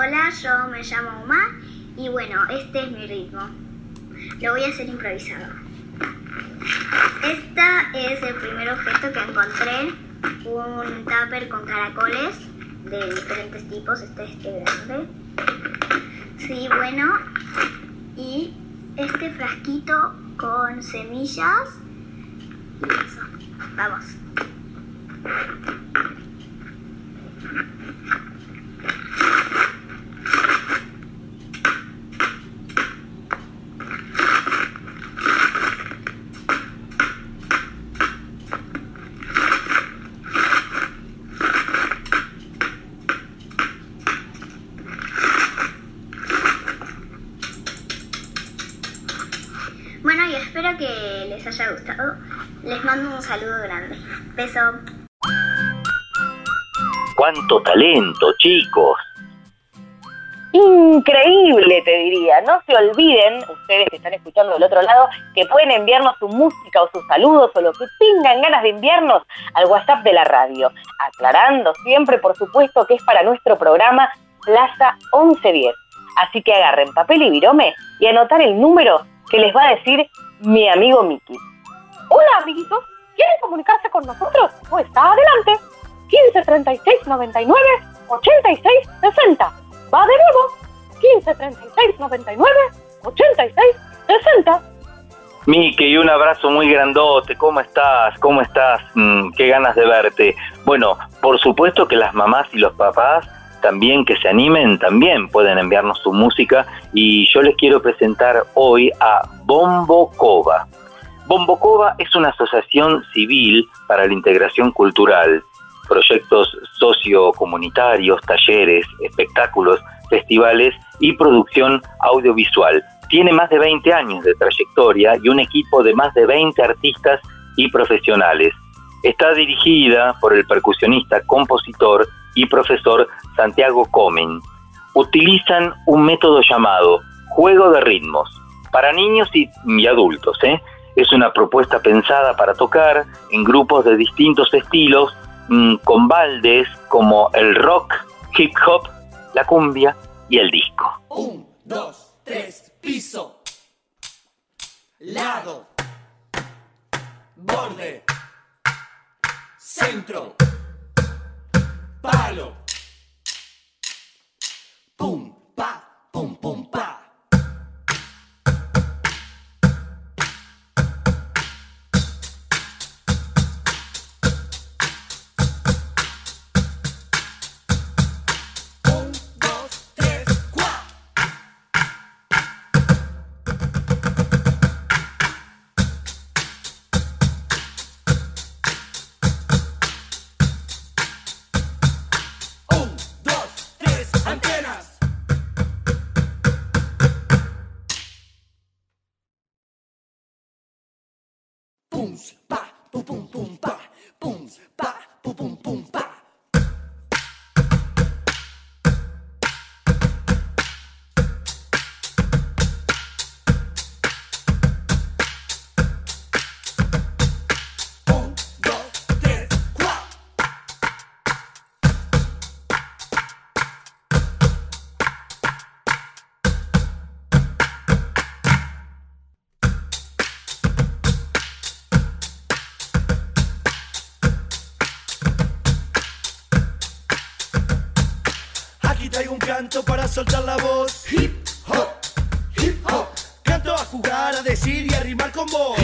Hola, yo me llamo Uma y bueno, este es mi ritmo. Lo voy a hacer improvisado. Este es el primer objeto que encontré, un tupper con caracoles de diferentes tipos, este es este grande. Sí, bueno, y este frasquito con semillas y eso. Vamos. haya gustado. Les mando un saludo grande. Beso. ¡Cuánto talento, chicos! Increíble, te diría. No se olviden, ustedes que están escuchando del otro lado, que pueden enviarnos su música o sus saludos o lo que tengan ganas de enviarnos al WhatsApp de la radio. Aclarando siempre, por supuesto, que es para nuestro programa Plaza 1110. Así que agarren papel y virome y anotar el número que les va a decir mi amigo Miki. Hola, amiguitos. ¿Quieren comunicarse con nosotros? Pues adelante. 15 36 99 86 60. Va de nuevo. 15 36 99 86 60. Miki, un abrazo muy grandote. ¿Cómo estás? ¿Cómo estás? Qué ganas de verte. Bueno, por supuesto que las mamás y los papás también que se animen, también pueden enviarnos su música, y yo les quiero presentar hoy a Bombo Cova. Bombo Cova es una asociación civil para la integración cultural, proyectos sociocomunitarios, talleres, espectáculos, festivales y producción audiovisual. Tiene más de 20 años de trayectoria y un equipo de más de 20 artistas y profesionales. Está dirigida por el percusionista, compositor y profesor Santiago Comin. Utilizan un método llamado juego de ritmos para niños y adultos. Es una propuesta pensada para tocar en grupos de distintos estilos, con baldes como el rock, hip hop, la cumbia y el disco. 1, 2, 3, piso, lado, borde, centro, palo, pum, pa, pum, pum, pa. Canto para soltar la voz, hip hop, canto a jugar, a decir y a rimar con vos,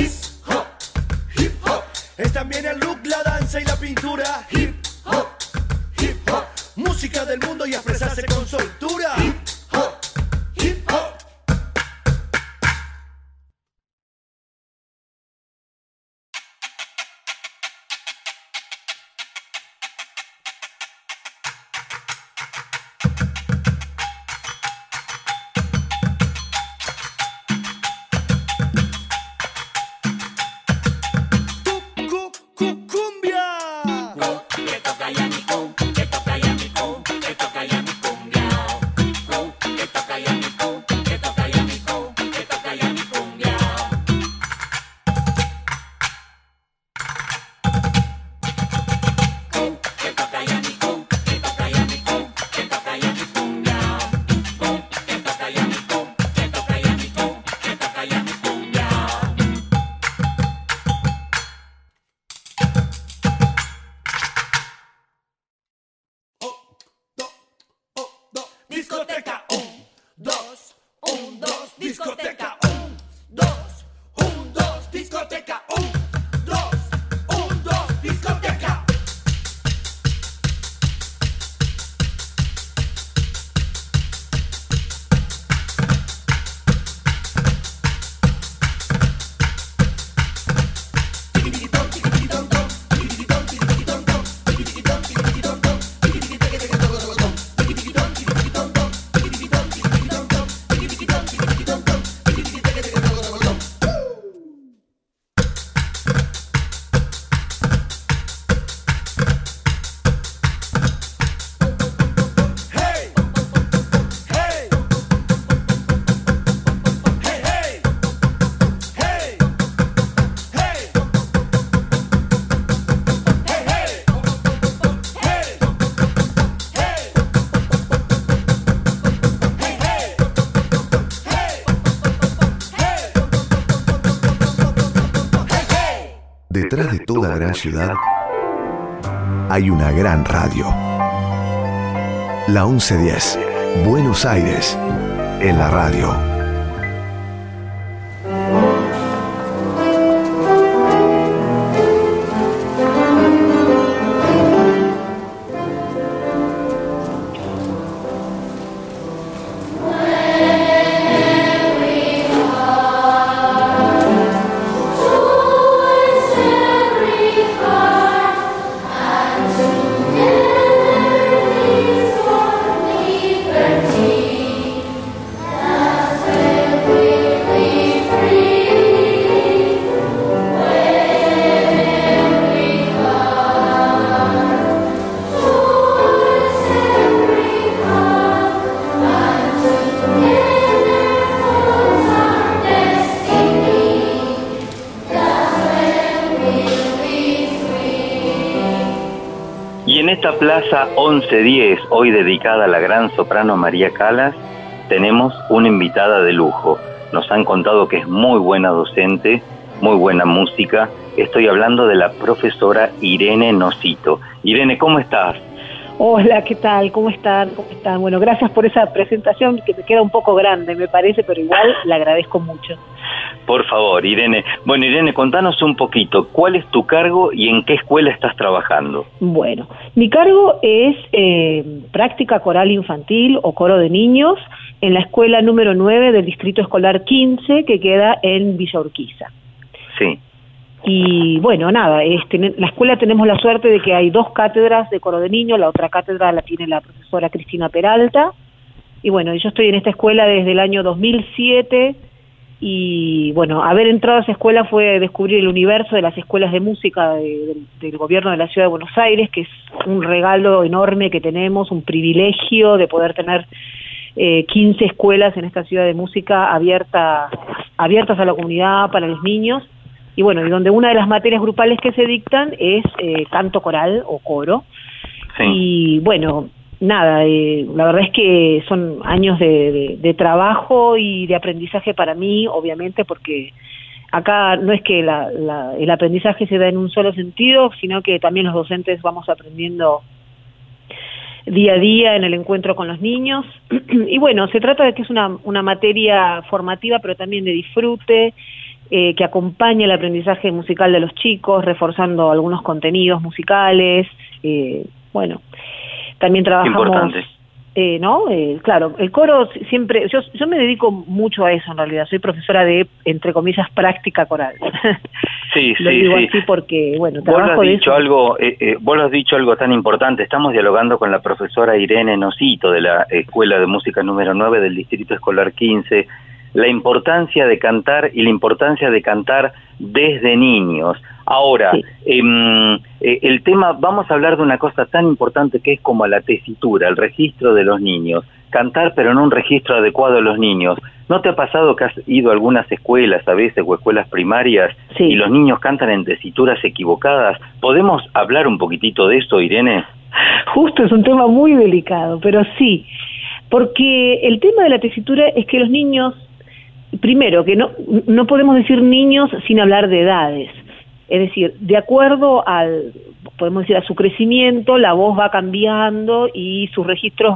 hip hop, es también el look, la danza y la pintura, hip hop, música del mundo y a expresarse con soltura, hip hop. toda gran ciudad hay una gran radio. La 1110, Buenos Aires, en la radio. Plaza 1110, hoy dedicada a la gran soprano María Callas, tenemos una invitada de lujo. Nos han contado que es muy buena docente, muy buena música. Estoy hablando de la profesora Irene Nocito. Irene, ¿cómo estás? Hola, ¿qué tal? ¿Cómo están? Bueno, gracias por esa presentación que me queda un poco grande, me parece, pero igual la agradezco mucho. Por favor, Irene. Bueno, Irene, contanos un poquito, ¿cuál es tu cargo y en qué escuela estás trabajando? Bueno, mi cargo es práctica coral infantil o coro de niños en la Escuela Número 9 del Distrito Escolar 15, que queda en Villa Urquiza. Sí. Y bueno, nada, la escuela tenemos la suerte de que hay dos cátedras de coro de niños, la otra cátedra la tiene la profesora Cristina Peralta, y bueno, yo estoy en esta escuela desde el año 2007, y bueno, haber entrado a esa escuela fue descubrir el universo de las escuelas de música del gobierno de la Ciudad de Buenos Aires, que es un regalo enorme que tenemos, un privilegio de poder tener 15 escuelas en esta ciudad de música abiertas a la comunidad, para los niños. Y bueno, y donde una de las materias grupales que se dictan es canto coral o coro. Sí. Y bueno, nada, la verdad es que son años de trabajo y de aprendizaje para mí, obviamente, porque acá no es que el aprendizaje se da en un solo sentido, sino que también los docentes vamos aprendiendo día a día en el encuentro con los niños. Y bueno, se trata de que es una materia formativa, pero también de disfrute, que acompaña el aprendizaje musical de los chicos, reforzando algunos contenidos musicales. Bueno, también trabajamos... Importante. ¿No? Claro, el coro siempre... Yo me dedico mucho a eso, en realidad. Soy profesora de, entre comillas, práctica coral. Sí, lo digo así porque, bueno, trabajo de eso. Vos has dicho algo tan importante. Estamos dialogando con la profesora Irene Nocito, de la Escuela de Música Número 9 del Distrito Escolar 15, la importancia de cantar y la importancia de cantar desde niños. Ahora, sí. El tema, vamos a hablar de una cosa tan importante que es como la tesitura, el registro de los niños. Cantar pero en un registro adecuado a los niños. ¿No te ha pasado que has ido a algunas escuelas a veces o escuelas primarias sí. y los niños cantan en tesituras equivocadas? ¿Podemos hablar un poquitito de eso, Irene? Justo, es un tema muy delicado, pero sí. Porque el tema de la tesitura es que los niños... Primero, que no podemos decir niños sin hablar de edades. Es decir, de acuerdo a su crecimiento, la voz va cambiando y sus registros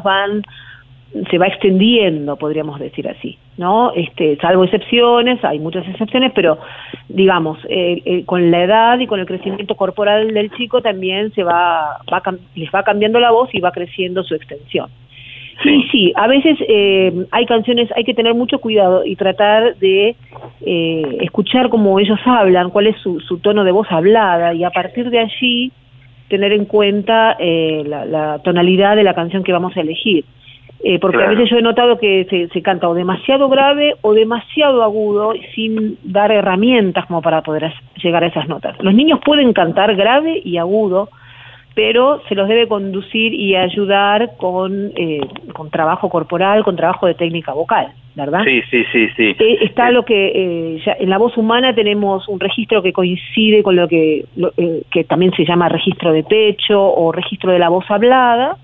se va extendiendo, podríamos decir así, ¿no? Salvo excepciones, hay muchas excepciones, pero digamos, con la edad y con el crecimiento corporal del chico también les va cambiando la voz y va creciendo su extensión. Sí, a veces hay canciones, hay que tener mucho cuidado y tratar de escuchar cómo ellos hablan, cuál es su tono de voz hablada, y a partir de allí tener en cuenta la tonalidad de la canción que vamos a elegir. Porque claro. A veces yo he notado que se canta o demasiado grave o demasiado agudo, sin dar herramientas como para poder llegar a esas notas. Los niños pueden cantar grave y agudo, pero se los debe conducir y ayudar con trabajo corporal, con trabajo de técnica vocal, ¿verdad? Sí. Está lo que ya en la voz humana tenemos un registro que coincide con lo que también se llama registro de pecho o registro de la voz hablada,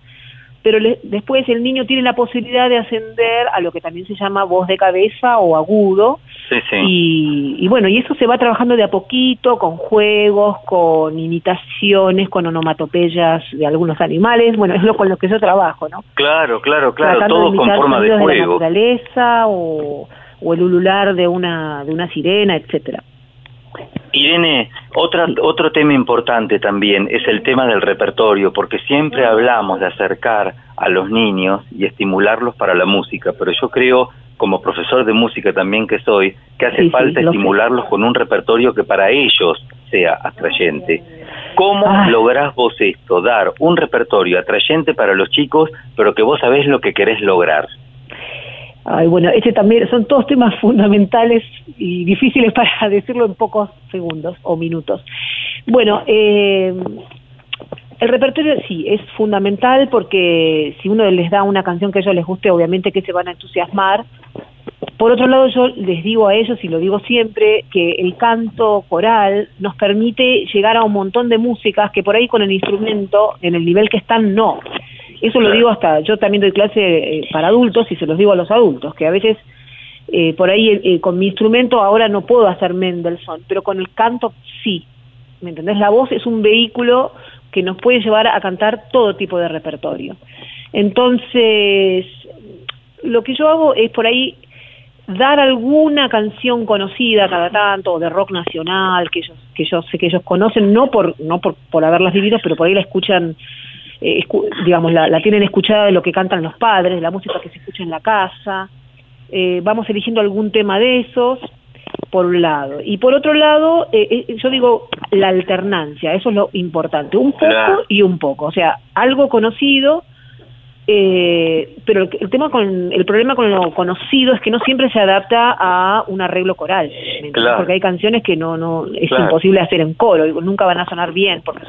pero después el niño tiene la posibilidad de ascender a lo que también se llama voz de cabeza o agudo. Sí, sí. Y bueno, y eso se va trabajando de a poquito, con juegos, con imitaciones, con onomatopeyas de algunos animales. Bueno, es lo con lo que yo trabajo, ¿no? Claro, claro, claro. Tratando todo de imitar con forma de juego. De la naturaleza o el ulular de una sirena, etcétera. Irene, otro tema importante también es el tema del repertorio, porque siempre hablamos de acercar a los niños y estimularlos para la música, pero yo creo, como profesor de música también que soy, que hace falta estimularlos con un repertorio que para ellos sea atrayente. ¿Cómo lográs vos esto, dar un repertorio atrayente para los chicos, pero que vos sabés lo que querés lograr? Ay, bueno, este también son todos temas fundamentales y difíciles para decirlo en pocos segundos o minutos. Bueno, el repertorio sí es fundamental, porque si uno les da una canción que a ellos les guste, obviamente que se van a entusiasmar. Por otro lado, yo les digo a ellos, y lo digo siempre, que el canto coral nos permite llegar a un montón de músicas que por ahí con el instrumento, en el nivel que están, no. Eso lo digo hasta, yo también doy clase para adultos y se los digo a los adultos, que a veces por ahí con mi instrumento ahora no puedo hacer Mendelssohn, pero con el canto sí, ¿me entendés? La voz es un vehículo que nos puede llevar a cantar todo tipo de repertorio. Entonces, lo que yo hago es por ahí dar alguna canción conocida cada tanto, o de rock nacional, que yo sé que ellos conocen, no por haberlas vivido, pero por ahí la escuchan, digamos, la tienen escuchada de lo que cantan los padres, de la música que se escucha en la casa. Vamos eligiendo algún tema de esos, por un lado. Y por otro lado, yo digo la alternancia, eso es lo importante, un poco y un poco, o sea, algo conocido, pero el problema con lo conocido es que no siempre se adapta a un arreglo coral, claro, porque hay canciones que no es imposible hacer en coro, nunca van a sonar bien porque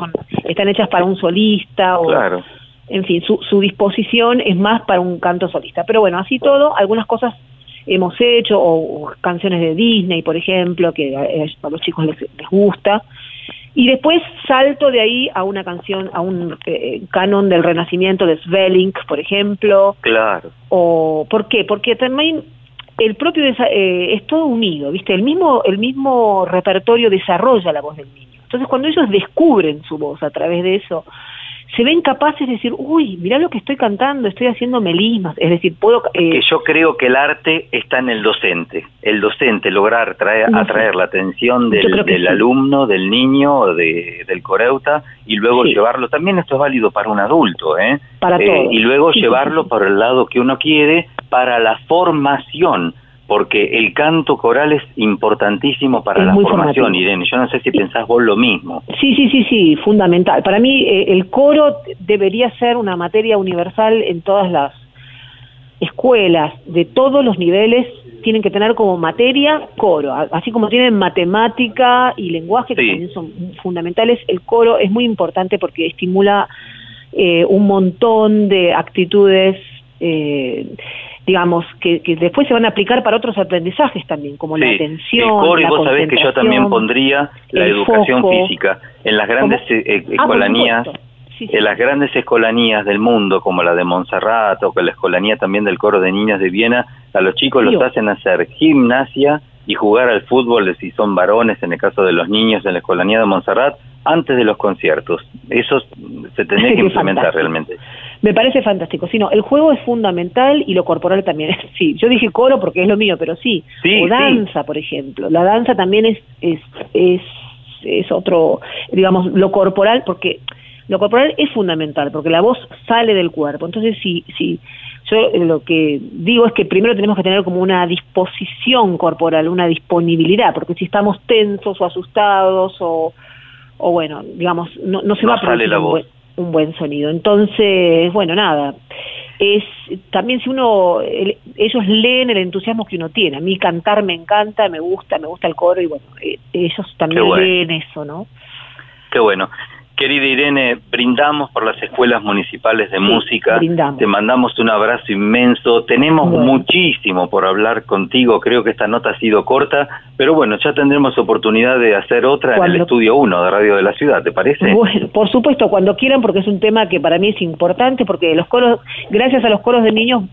están hechas para un solista o, en fin, su disposición es más para un canto solista. Pero bueno, así todo, algunas cosas hemos hecho, o canciones de Disney, por ejemplo, que a los chicos les gusta. Y después salto de ahí a una canción, a un canon del Renacimiento de Svelink, por ejemplo. Claro. O, ¿por qué? Porque también el propio es todo unido, ¿viste? El mismo repertorio desarrolla la voz del niño. Entonces, cuando ellos descubren su voz a través de eso, se ven capaces de decir, uy, mirá lo que estoy cantando, estoy haciendo melismas, es decir, puedo... Que yo creo que el arte está en el docente, lograr atraer la atención del alumno, del niño, del coreuta, y luego llevarlo, también esto es válido para un adulto, para todos. Y luego llevarlo por el lado que uno quiere, para la formación, porque el canto coral es importantísimo para la formación, formativo. Irene, yo no sé si pensás vos lo mismo. Sí, fundamental. Para mí el coro debería ser una materia universal en todas las escuelas, de todos los niveles, tienen que tener como materia coro, así como tienen matemática y lenguaje, que también son fundamentales. El coro es muy importante porque estimula un montón de actitudes, digamos, que después se van a aplicar para otros aprendizajes también, como la atención, el coro, y vos sabés que yo también pondría la educación física. En las grandes escolanías, en las grandes escolanías del mundo, como la de Montserrat, o que la escolanía también del coro de niñas de Viena, a los chicos los hacen hacer gimnasia y jugar al fútbol, si son varones, en el caso de los niños, en la escolanía de Montserrat, antes de los conciertos. Eso se tendría que implementar realmente. Me parece fantástico. Sí, no, el juego es fundamental y lo corporal también. Sí, yo dije coro porque es lo mío, pero sí. O danza, por ejemplo. La danza también es otro, digamos, lo corporal, porque lo corporal es fundamental, porque la voz sale del cuerpo. Entonces, sí. Yo lo que digo es que primero tenemos que tener como una disposición corporal, una disponibilidad, porque si estamos tensos o asustados o bueno, digamos, no se va a producir un buen sonido. Entonces, bueno, nada, es también si uno, ellos leen el entusiasmo que uno tiene. A mí cantar me encanta, me gusta el coro, y bueno, ellos también leen eso, ¿no? Qué bueno. Querida Irene, brindamos por las escuelas municipales de música, brindamos. Te mandamos un abrazo inmenso, tenemos muchísimo por hablar contigo, creo que esta nota ha sido corta, pero bueno, ya tendremos oportunidad de hacer otra en el Estudio 1 de Radio de la Ciudad, ¿te parece? Bueno, por supuesto, cuando quieran, porque es un tema que para mí es importante, porque los coros, gracias a los coros de niños,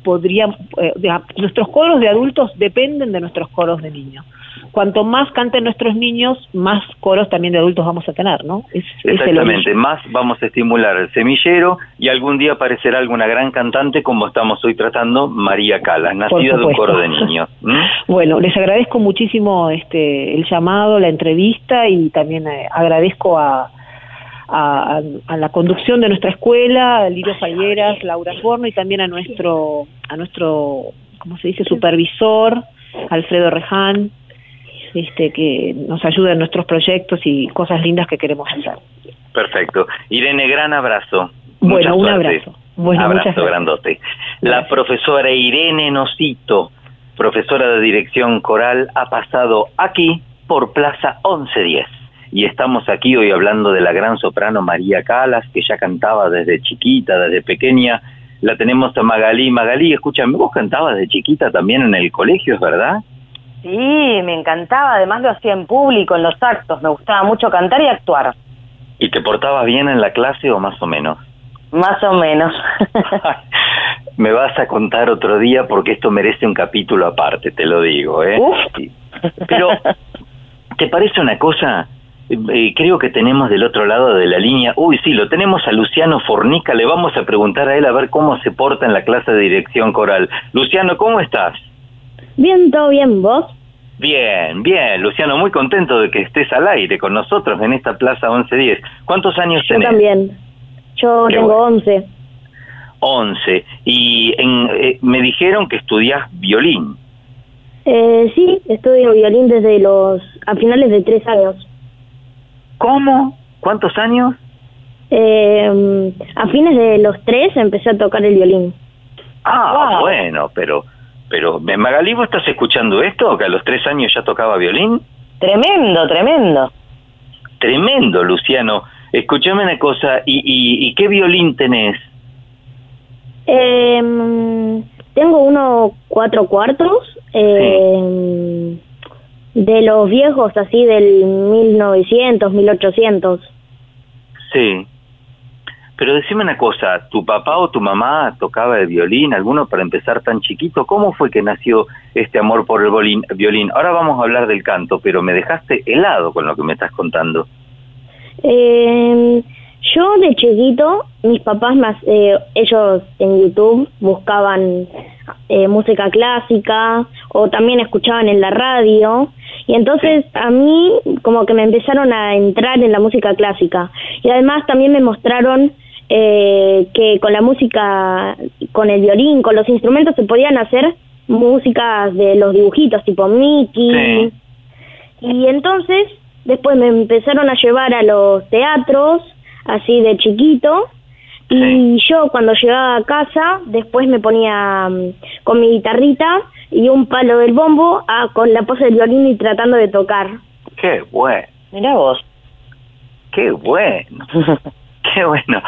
nuestros coros de adultos dependen de nuestros coros de niños. Cuanto más canten nuestros niños, más coros también de adultos vamos a tener, ¿no? Exactamente, más vamos a estimular el semillero y algún día aparecerá alguna gran cantante como estamos hoy tratando, María Callas, nacida de un coro de niños. Bueno, les agradezco muchísimo el llamado, la entrevista y también agradezco a la conducción de nuestra escuela, a Lirio Falleras, Laura Forno y también a nuestro ¿cómo se dice? Supervisor, Alfredo Reján. Que nos ayuda en nuestros proyectos y cosas lindas que queremos hacer. Perfecto. Irene, gran abrazo. Bueno, un abrazo. Bueno, abrazo grandote. La profesora Irene Nocito, profesora de dirección coral, ha pasado aquí por Plaza 1110. Y estamos aquí hoy hablando de la gran soprano María Callas, que ya cantaba desde chiquita, desde pequeña. La tenemos a Magalí. Magalí, escúchame, vos cantabas de chiquita también en el colegio, ¿es verdad? Sí, me encantaba, además lo hacía en público, en los actos, me gustaba mucho cantar y actuar. ¿Y te portabas bien en la clase o más o menos? Más o menos. Me vas a contar otro día porque esto merece un capítulo aparte, te lo digo, ¿eh? Uf. Pero, ¿te parece una cosa? Creo que tenemos del otro lado de la línea, lo tenemos a Luciano Fornica, le vamos a preguntar a él a ver cómo se porta en la clase de dirección coral. Luciano, ¿cómo estás? Bien, todo bien, ¿vos? Bien, bien, Luciano, muy contento de que estés al aire con nosotros en esta Plaza 1110. ¿Cuántos años tenés? Yo también, tengo 11. 11, y me dijeron que estudiás violín. Sí, estudio violín desde a finales de 3 años. ¿Cómo? ¿Cuántos años? A fines de los 3 empecé a tocar el violín. Ah, wow. Bueno, pero, Magalí, ¿vos estás escuchando esto? Que a los 3 años ya tocaba violín. Tremendo, tremendo. Tremendo, Luciano. Escuchame una cosa, ¿y qué violín tenés? Tengo uno 4/4, de los viejos, así del 1900, 1800. Sí. Pero decime una cosa, ¿tu papá o tu mamá tocaba el violín, alguno para empezar tan chiquito? ¿Cómo fue que nació este amor por el violín? Ahora vamos a hablar del canto, pero me dejaste helado con lo que me estás contando. Yo de chiquito, mis papás, ellos en YouTube buscaban música clásica o también escuchaban en la radio. Y entonces a mí como que me empezaron a entrar en la música clásica. Y además también me mostraron que con la música, con el violín, con los instrumentos se podían hacer músicas de los dibujitos tipo Mickey. Sí. Y entonces después me empezaron a llevar a los teatros así de chiquito. Sí. Y yo cuando llegaba a casa después me ponía con mi guitarrita y un palo del bombo con la pose del violín y tratando de tocar. ¡Qué bueno! Mirá vos. ¡Qué bueno! ¡Qué bueno!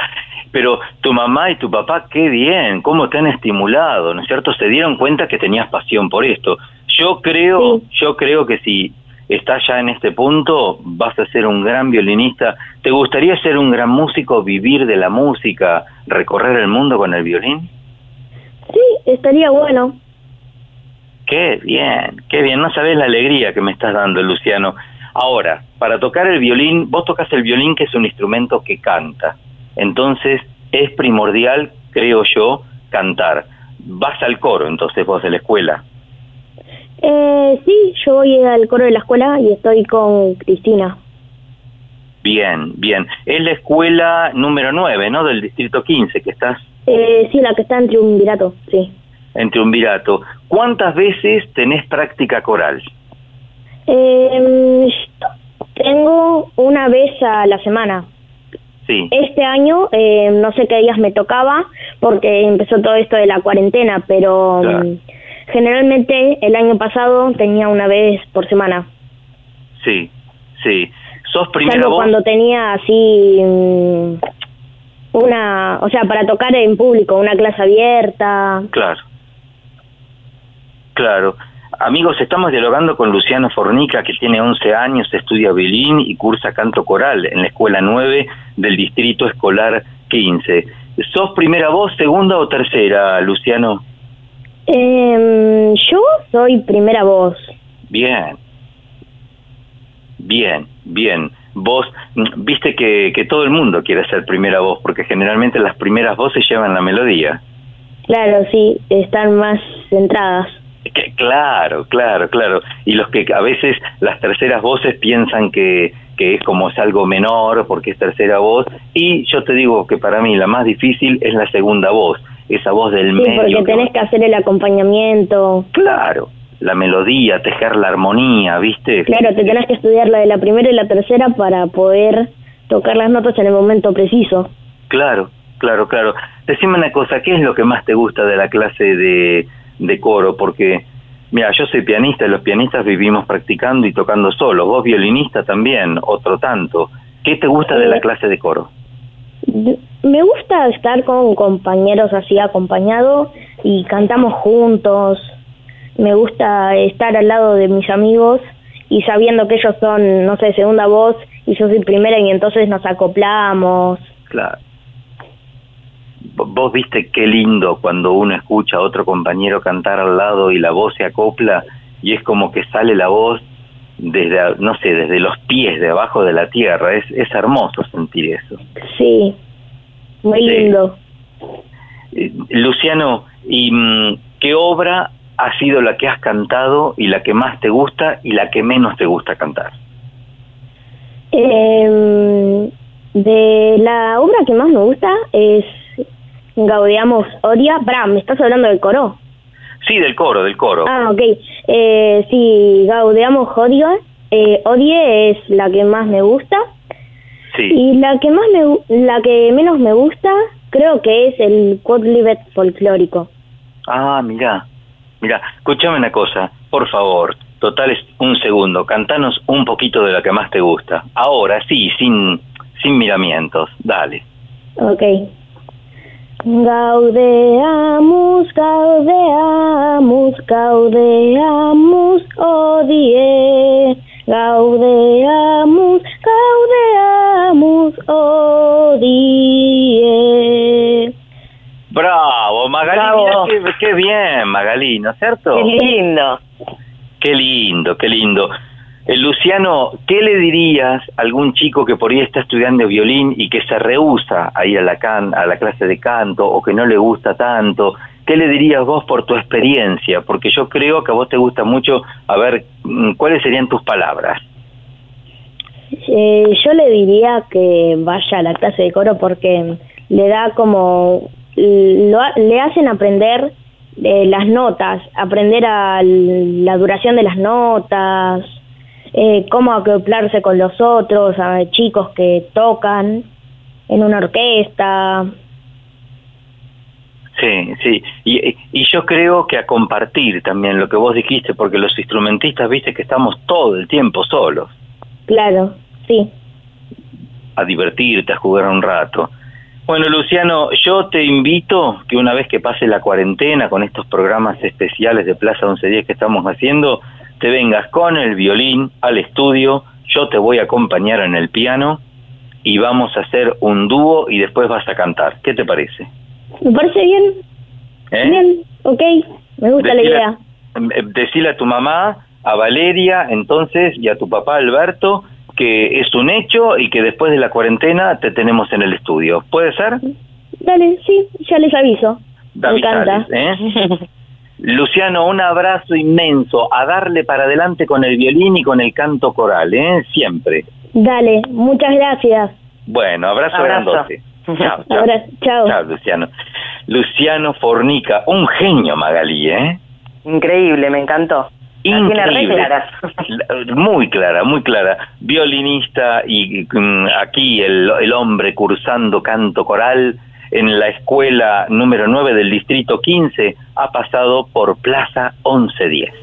Pero tu mamá y tu papá, qué bien, cómo te han estimulado, ¿no es cierto? Se dieron cuenta que tenías pasión por esto. Yo creo que si estás ya en este punto, vas a ser un gran violinista. ¿Te gustaría ser un gran músico, vivir de la música, recorrer el mundo con el violín? Sí, estaría bueno. Qué bien, no sabés la alegría que me estás dando, Luciano. Ahora, para tocar el violín, vos tocas el violín, que es un instrumento que canta. Entonces, es primordial, creo yo, cantar. ¿Vas al coro, entonces, vos de la escuela? Sí, yo voy al coro de la escuela y estoy con Cristina. Bien, bien. Es la escuela número 9, ¿no? Del Distrito 15, que estás... sí, la que está en Triunvirato, sí. En Triunvirato. ¿Cuántas veces tenés práctica coral? Tengo una vez a la semana. Sí. Este año, no sé qué días me tocaba, porque empezó todo esto de la cuarentena, pero claro. Generalmente el año pasado tenía una vez por semana. Sí, sí. ¿Sos primera voz? Cuando tenía así una, o sea, para tocar en público, una clase abierta. Claro. Claro. Amigos, estamos dialogando con Luciano Fornica, que tiene 11 años, estudia violín y cursa canto coral en la Escuela 9 del Distrito Escolar 15. ¿Sos primera voz, segunda o tercera, Luciano? Yo soy primera voz. Bien. Bien, bien. Vos, viste que todo el mundo quiere ser primera voz, porque generalmente las primeras voces llevan la melodía. Claro, sí, están más centradas. Claro, claro, claro. Y los que a veces las terceras voces piensan que es como es algo menor porque es tercera voz. Y yo te digo que para mí la más difícil es la segunda voz, esa voz del medio. Sí, porque tenés que hacer el acompañamiento. Claro, la melodía, tejer la armonía, ¿viste? Claro, te tenés que estudiar la de la primera y la tercera para poder tocar las notas en el momento preciso. Claro, claro, claro. Decime una cosa, ¿qué es lo que más te gusta de la clase de coro? Porque, mira, yo soy pianista y los pianistas vivimos practicando y tocando solos. Vos, violinista también, otro tanto. ¿Qué te gusta de la clase de coro? Me gusta estar con compañeros así, acompañado, y cantamos juntos. Me gusta estar al lado de mis amigos y sabiendo que ellos son, no sé, segunda voz y yo soy primera y entonces nos acoplamos. Claro. Vos viste qué lindo cuando uno escucha a otro compañero cantar al lado y la voz se acopla y es como que sale la voz desde, no sé, desde los pies de abajo de la tierra. Es hermoso sentir eso. Sí, muy lindo. Luciano, ¿y qué obra ha sido la que has cantado y la que más te gusta y la que menos te gusta cantar? De la obra que más me gusta es Gaudeamos Oria. Pará, ¿me estás hablando del coro? Sí, del coro, del coro. Ah, ok. Sí, Gaudeamos Oria. Odie es la que más me gusta. Sí. Y la que menos me gusta, creo que es el Quodlibet folclórico. Ah, mirá. Mirá, escúchame una cosa, por favor. Total es un segundo. Cantanos un poquito de la que más te gusta. Ahora, sí, sin miramientos. Dale. Ok. Gaudeamus, gaudeamus, gaudeamus, odie. Gaudeamus, gaudeamus, odie. Bravo, Magalí. Bravo. Qué bien, Magalí, ¿no es cierto? Qué lindo. Qué lindo, qué lindo. Luciano, ¿qué le dirías a algún chico que por ahí está estudiando violín y que se rehúsa a ir a la clase de canto o que no le gusta tanto? ¿Qué le dirías vos por tu experiencia? Porque yo creo que a vos te gusta mucho. A ver, ¿cuáles serían tus palabras? Yo le diría que vaya a la clase de coro porque le da como... le hacen aprender las notas, aprender a la duración de las notas, cómo acoplarse con los otros, a chicos que tocan en una orquesta. Sí, sí. Y yo creo que a compartir también lo que vos dijiste, porque los instrumentistas, viste, que estamos todo el tiempo solos. Claro, sí. A divertirte, a jugar un rato. Bueno, Luciano, yo te invito que una vez que pase la cuarentena con estos programas especiales de Plaza 1110 que estamos haciendo, te vengas con el violín al estudio, yo te voy a acompañar en el piano y vamos a hacer un dúo y después vas a cantar. ¿Qué te parece? Me parece bien. Bien, ok, me gusta la idea. Decile a tu mamá, a Valeria entonces y a tu papá Alberto que es un hecho y que después de la cuarentena te tenemos en el estudio. ¿Puede ser? Dale, sí, ya les aviso. Me encanta. Luciano, un abrazo inmenso, a darle para adelante con el violín y con el canto coral, siempre. Dale, muchas gracias. Bueno, abrazo. Grandote. Chao, chao. Chao, Luciano. Luciano Fornica, un genio, Magalí, Increíble, me encantó. Increíble. Muy clara, muy clara. Violinista y aquí el hombre cursando canto coral en la escuela número 9 del distrito 15 ha pasado por Plaza 1110.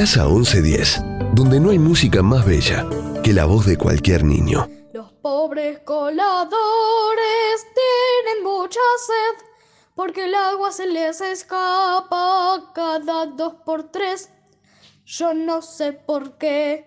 Plaza 1110, donde no hay música más bella que la voz de cualquier niño. Los pobres coladores tienen mucha sed, porque el agua se les escapa cada 2 por 3. Yo no sé por qué.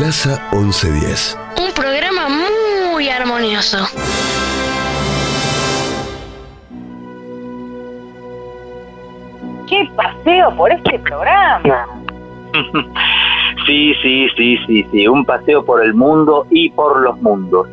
Plaza 1110. Un programa muy armonioso. ¡Qué paseo por este programa! Sí. Un paseo por el mundo y por los mundos.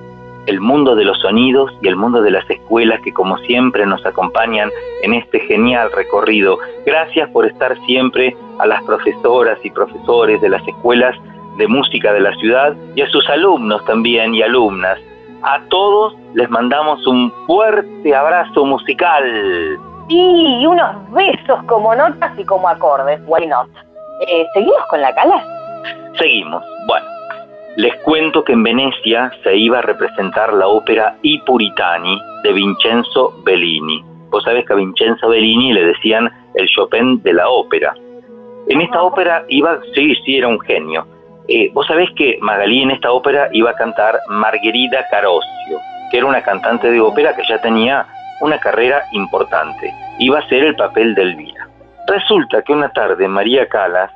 El mundo de los sonidos y el mundo de las escuelas que, como siempre, nos acompañan en este genial recorrido. Gracias por estar siempre a las profesoras y profesores de las escuelas de música de la ciudad y a sus alumnos también y alumnas. A todos les mandamos un fuerte abrazo musical. Y unos besos como notas y como acordes. Why not? ¿Seguimos con la Callas? Seguimos. Bueno, les cuento que en Venecia se iba a representar la ópera I Puritani de Vincenzo Bellini. Vos sabés que a Vincenzo Bellini le decían el Chopin de la ópera. En esta ópera iba... Sí, era un genio. Vos sabés que Magalí en esta ópera iba a cantar Margherita Carosio, que era una cantante de ópera que ya tenía una carrera importante. Iba a ser el papel de Elvira. Resulta que una tarde María Callas,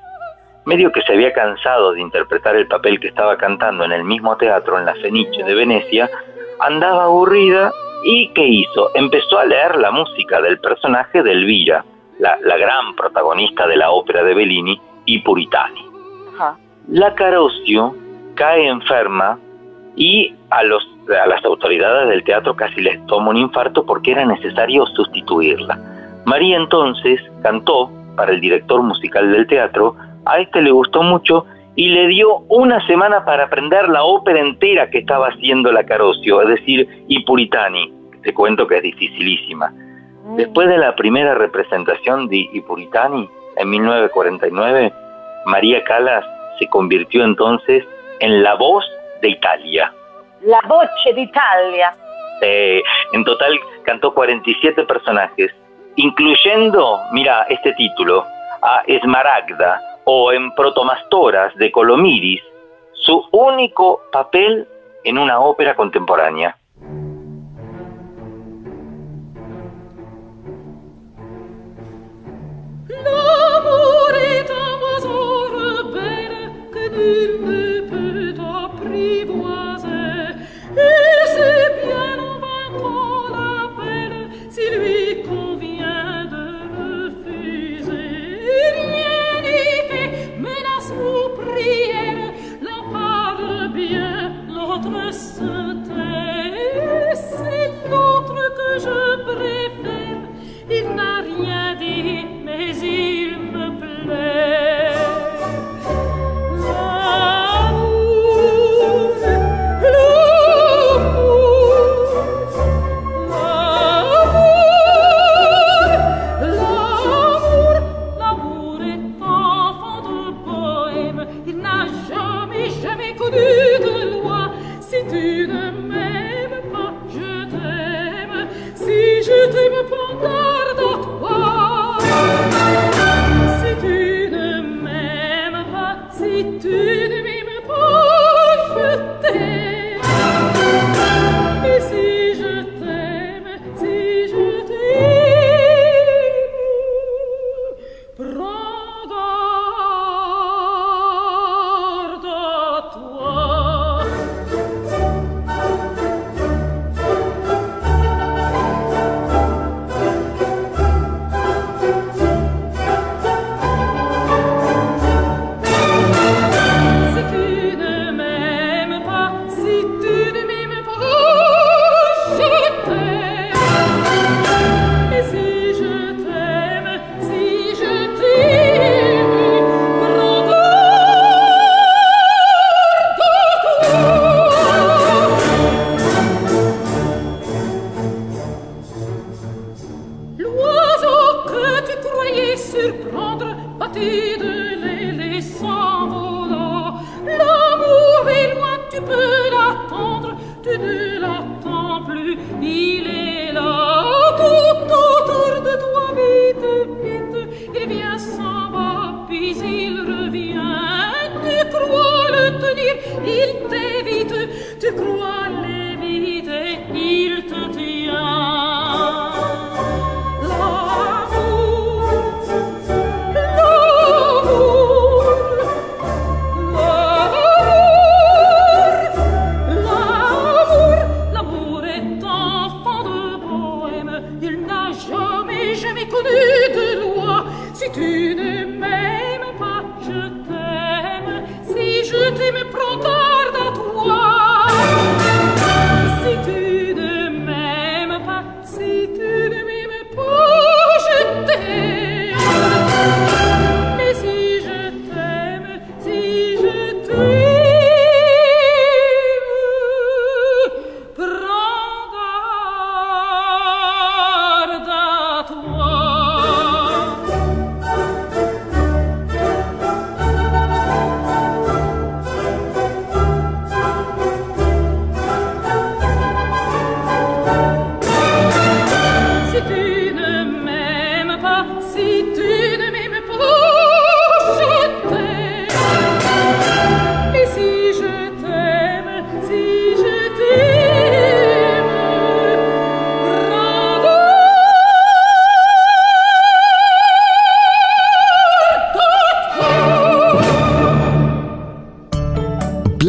medio que se había cansado de interpretar el papel que estaba cantando en el mismo teatro, en La Fenice de Venecia, andaba aburrida y ¿qué hizo? Empezó a leer la música del personaje de Elvira, la gran protagonista de la ópera de Bellini, I Puritani. Ajá. La Carosio cae enferma y a las autoridades del teatro casi les toma un infarto porque era necesario sustituirla. María entonces cantó para el director musical del teatro, a este le gustó mucho y le dio una semana para aprender la ópera entera que estaba haciendo la Carosio, es decir, I Puritani, que te cuento que es dificilísima. Después de la primera representación de I Puritani, en 1949, María Callas se convirtió entonces en la voz de Italia. La voce d'Italia. En total cantó 47 personajes, incluyendo, mira, este título, a Esmaragda, o en Protomastoras de Colomiris, su único papel en una ópera contemporánea.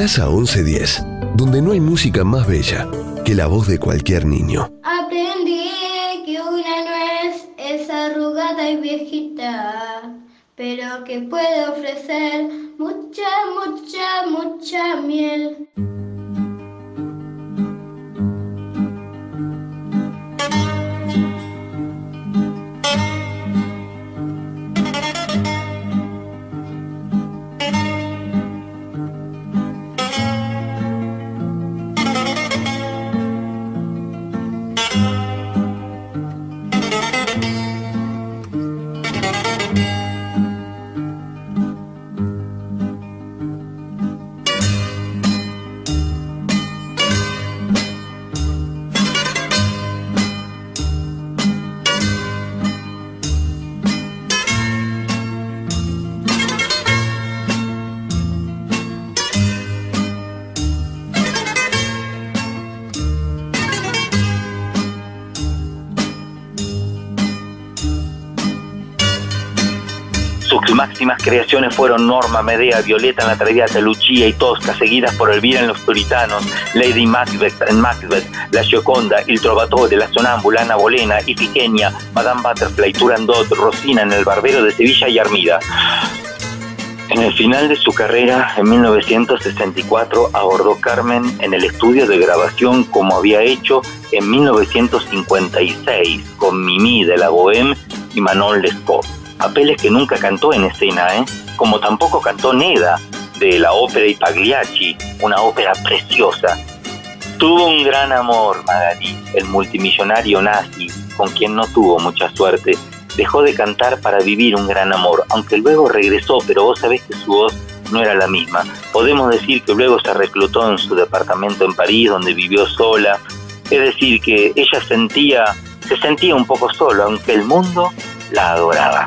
Plaza 1110, donde no hay música más bella que la voz de cualquier niño. Aprendí que una nuez es arrugada y viejita, pero que puede ofrecer mucha, mucha, mucha miel. Sus máximas creaciones fueron Norma, Medea, Violeta en la Traviata, Lucia y Tosca, seguidas por Elvira en Los Puritanos, Lady Macbeth en Macbeth, La Gioconda, Il Trovatore, La Sonámbula, Ana Bolena, Ifigenia, Madame Butterfly, Turandot, Rosina en El Barbero de Sevilla y Armida. En el final de su carrera, en 1964, abordó Carmen en el estudio de grabación como había hecho en 1956 con Mimi de la Bohème y Manon Lescaut. Papeles que nunca cantó en escena, como tampoco cantó Neda de la ópera y Pagliacci, una ópera preciosa. Tuvo un gran amor, Magali, el multimillonario nazi, con quien no tuvo mucha suerte. Dejó de cantar para vivir un gran amor, aunque luego regresó, pero vos sabés que su voz no era la misma. Podemos decir que luego se reclutó en su departamento en París, donde vivió sola. Es decir, que ella se sentía un poco sola, aunque el mundo la adoraba.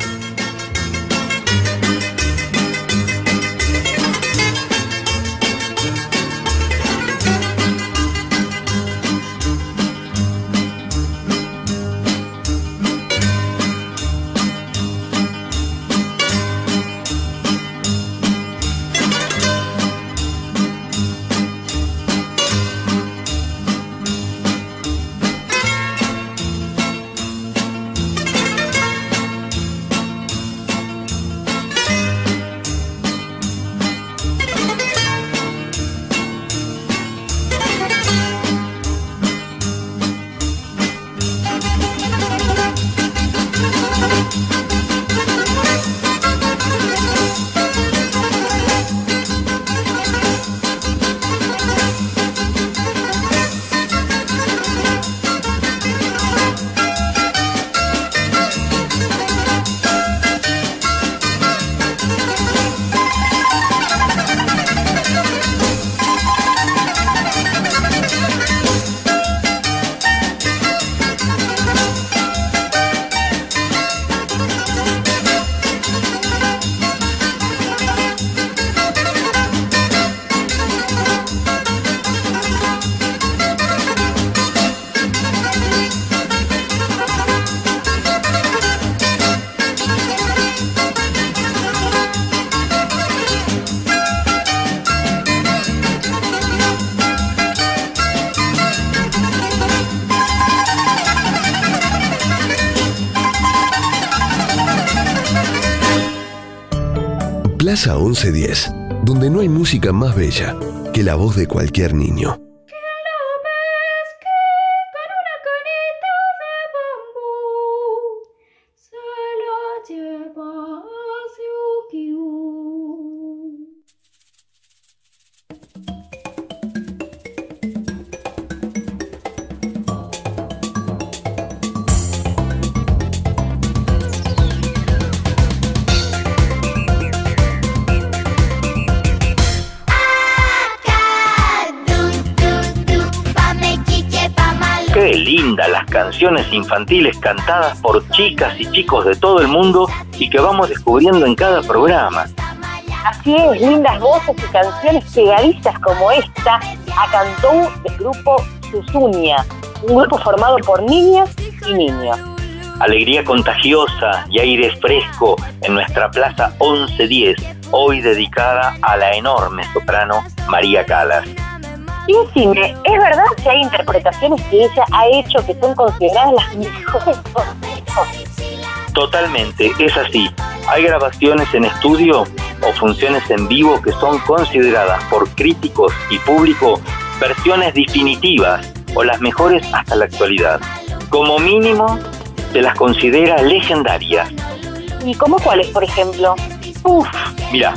Plaza 1110, donde no hay música más bella que la voz de cualquier niño. Canciones infantiles cantadas por chicas y chicos de todo el mundo y que vamos descubriendo en cada programa. Así es, lindas voces y canciones pegadizas como esta a cantón del grupo Susunia, un grupo formado por niñas y niños. alegría contagiosa y aire fresco en nuestra plaza 1110, hoy dedicada a la enorme soprano María Callas. Y cine, es verdad que hay interpretaciones que ella ha hecho que son consideradas las mejores. Totalmente, es así. Hay grabaciones en estudio o funciones en vivo que son consideradas por críticos y público versiones definitivas o las mejores hasta la actualidad. Como mínimo, se las considera legendarias. ¿Y cómo cuáles, por ejemplo? Uf, mira,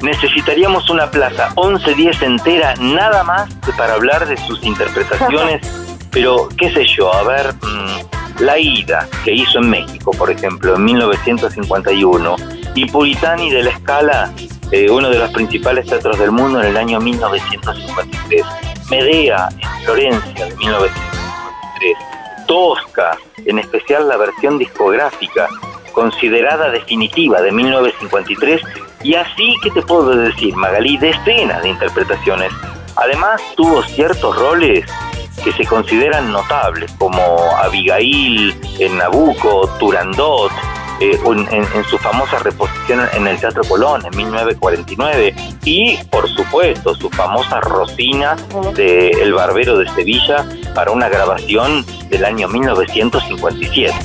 necesitaríamos una plaza 11-10 entera nada más que para hablar de sus interpretaciones, pero qué sé yo, a ver, La Ida, que hizo en México, por ejemplo, en 1951, y I Puritani de la Scala, uno de los principales teatros del mundo, en el año 1953, Medea en Florencia de 1953, Tosca, en especial la versión discográfica, considerada definitiva, de 1953, y así que te puedo decir, Magalí, decenas de interpretaciones. Además tuvo ciertos roles que se consideran notables, como Abigail en Nabucco, Turandot, en su famosa reposición en el Teatro Colón en 1949, y por supuesto su famosa Rosina de El Barbero de Sevilla, para una grabación del año 1957.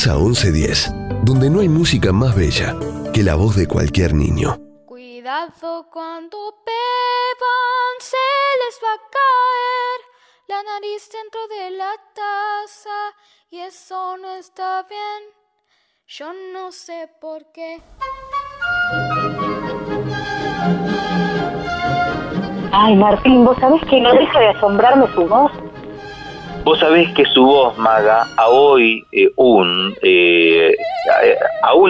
Volvés a 1110, donde no hay música más bella que la voz de cualquier niño. Cuidado cuando beban, se les va a caer la nariz dentro de la taza y eso no está bien. Yo no sé por qué. Ay, Martín, vos sabés que no deja de asombrarme su voz. Vos sabés que su voz, Maga, aún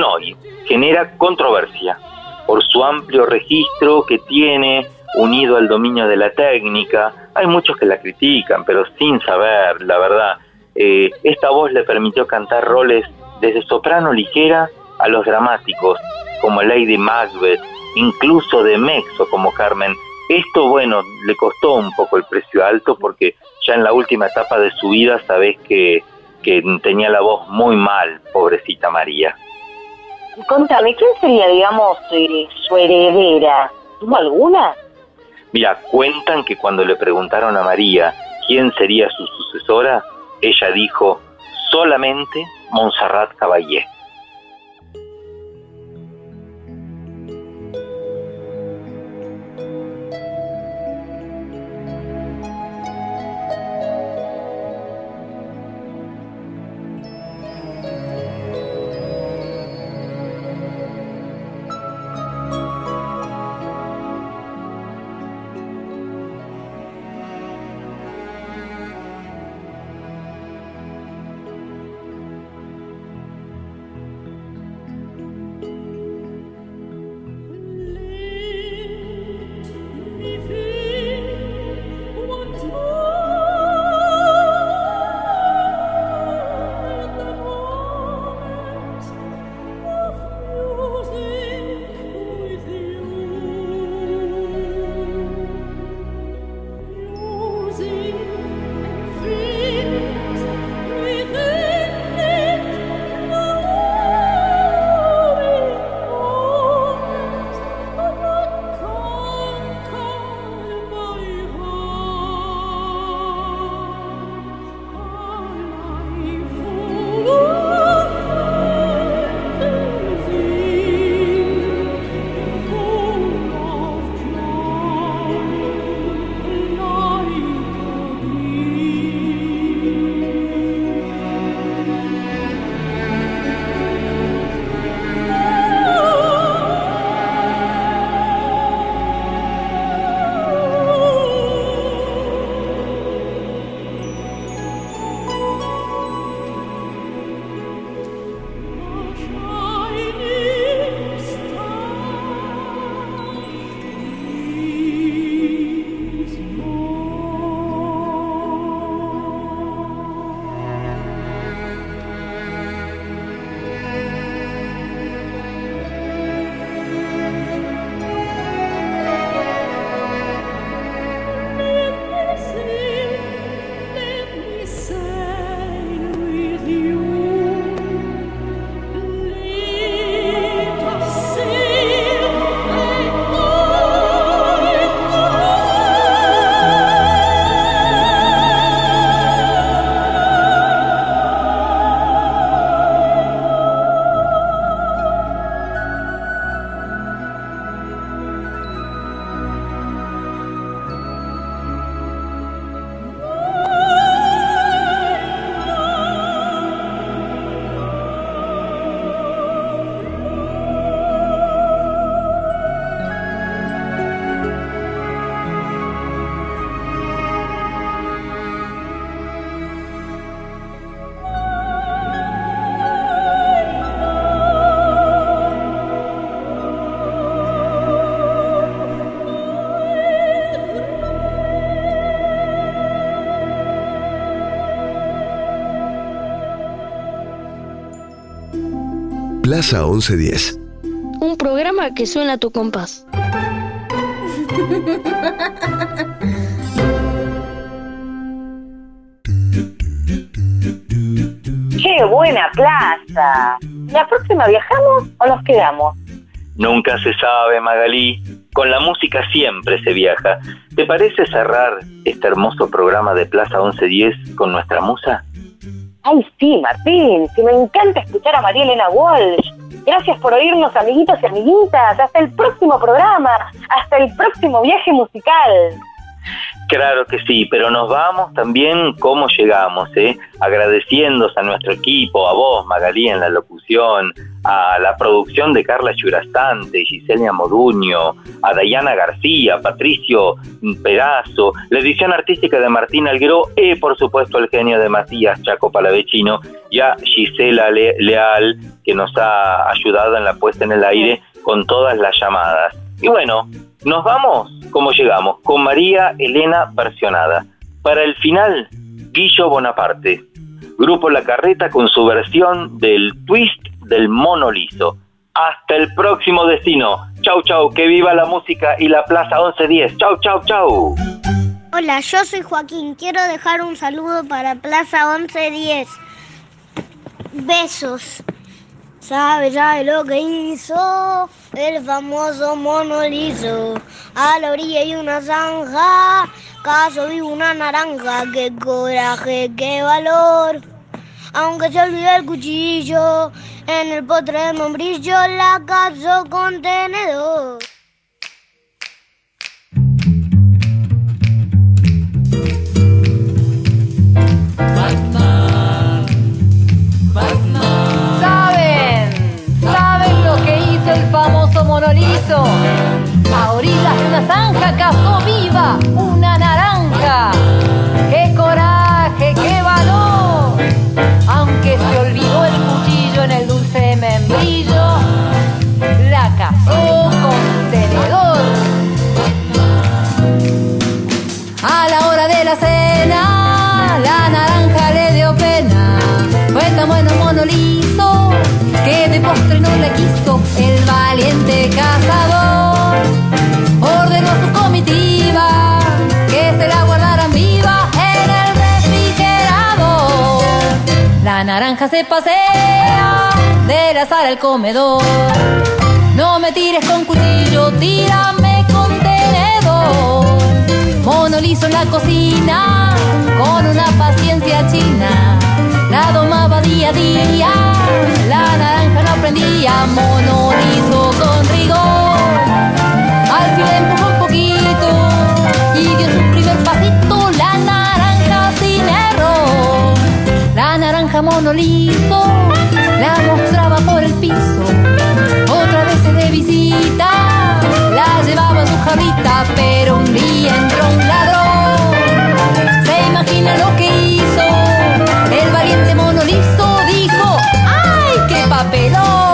hoy, genera controversia por su amplio registro que tiene unido al dominio de la técnica. Hay muchos que la critican, pero sin saber, la verdad. Esta voz le permitió cantar roles desde soprano ligera a los dramáticos, como Lady Macbeth, incluso de mezzo como Carmen. Esto, bueno, le costó un poco el precio alto porque ya en la última etapa de su vida sabés que tenía la voz muy mal, pobrecita María. Contame, ¿quién sería, digamos, su heredera? ¿Tuvo alguna? Mira, cuentan que cuando le preguntaron a María quién sería su sucesora, ella dijo, solamente Montserrat Caballé. Plaza 1110. Un programa que suena a tu compás. ¡Qué buena plaza! ¿La próxima viajamos o nos quedamos? Nunca se sabe, Magalí. Con la música siempre se viaja. ¿Te parece cerrar este hermoso programa de Plaza 1110 con nuestra musa? Ay, sí, Martín, que me encanta escuchar a María Elena Walsh. Gracias por oírnos, amiguitos y amiguitas. Hasta el próximo programa, hasta el próximo viaje musical. Claro que sí, pero nos vamos también como llegamos, agradeciéndos a nuestro equipo, a vos, Magalí, en la locución, a la producción de Carla Llurastante, Gisela Moduño, a Dayana García, Patricio Pedazo, la edición artística de Martín Alguero y, por supuesto, el genio de Matías Chaco Palavechino y a Gisela Leal, que nos ha ayudado en la puesta en el aire con todas las llamadas. Y bueno, nos vamos como llegamos, con María Elena versionada. Para el final, Guillo Bonaparte, Grupo La Carreta con su versión del twist del mono liso. Hasta el próximo destino. Chau, chau, que viva la música y la Plaza 1110. Chau, chau, chau. Hola, yo soy Joaquín. Quiero dejar un saludo para Plaza 1110. Besos. Sabe lo que hizo el famoso mono liso. A la orilla hay una zanja, caso vi una naranja. Qué coraje, qué valor. Aunque se olvidó el cuchillo, en el potre de membrillo la cazó con tenedor. Batman, Batman. ¿Saben lo que hizo el famoso mono liso? A orillas de una zanja cazó viva una naranja. ¡Qué coraje, qué valor! Aunque se olvidó el cuchillo en el dulce de membrillo, la cazó con tenedor. A la hora de la cena, la naranja le dio pena. Fue tan bueno mono liso que de postre no la quiso. El valiente cazador ordenó a su comitiva que se la guardaran viva en el refrigerador. La naranja se pasea de la sala al comedor. No me tires con cuchillo, tírame con tenedor. Mono liso en la cocina con una paciencia china. La domaba día a día, la naranja no aprendía. Mono liso con rigor, al fin empujó un poquito y dio su primer pasito. La naranja sin error, la naranja mono liso la mostraba por el piso. Otra vez de visita la llevaba en su jarrita, pero un día entró un ladrón. Se imagina lo que hizo. El valiente mono liso dijo: ¡ay, qué papelón!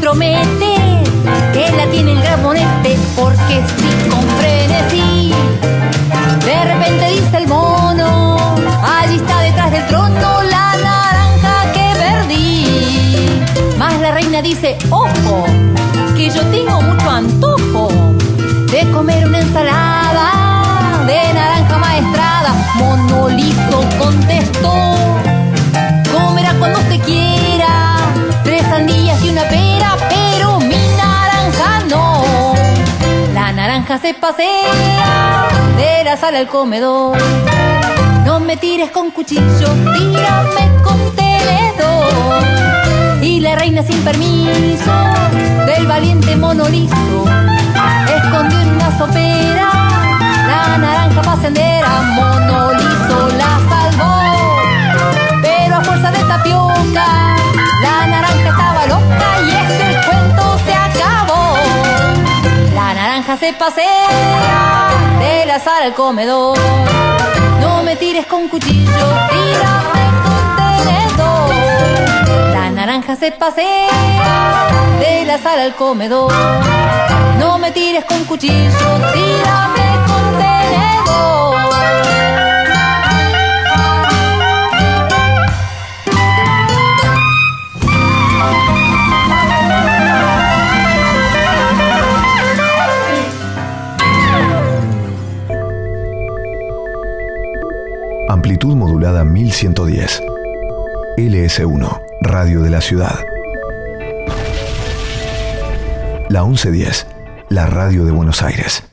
Promete que la tiene el gran bonete, porque si con frenesí de repente dice el mono: allí está detrás del trono la naranja que perdí. Más la reina dice: ojo, que yo tengo mucho antojo de comer una ensalada de naranja maestrada. Mono liso contestó: comerá cuando te quiera, 3 sandías y una pera, pero mi naranja no. La naranja se pasea de la sala al comedor. No me tires con cuchillo, tírame con tenedor. Y la reina sin permiso del valiente mono liso escondió en una sopera la naranja pasendera. Mono liso la salvó, pero a fuerza de tapioca la naranja estaba loca y el cuento se acabó. La naranja se pasea de la sala al comedor. No me tires con cuchillo, tírame con tenedor. La naranja se pasea de la sala al comedor. No me tires con cuchillo, tírame amplitud modulada 1110. LS1, Radio de la Ciudad. La 1110, la radio de Buenos Aires.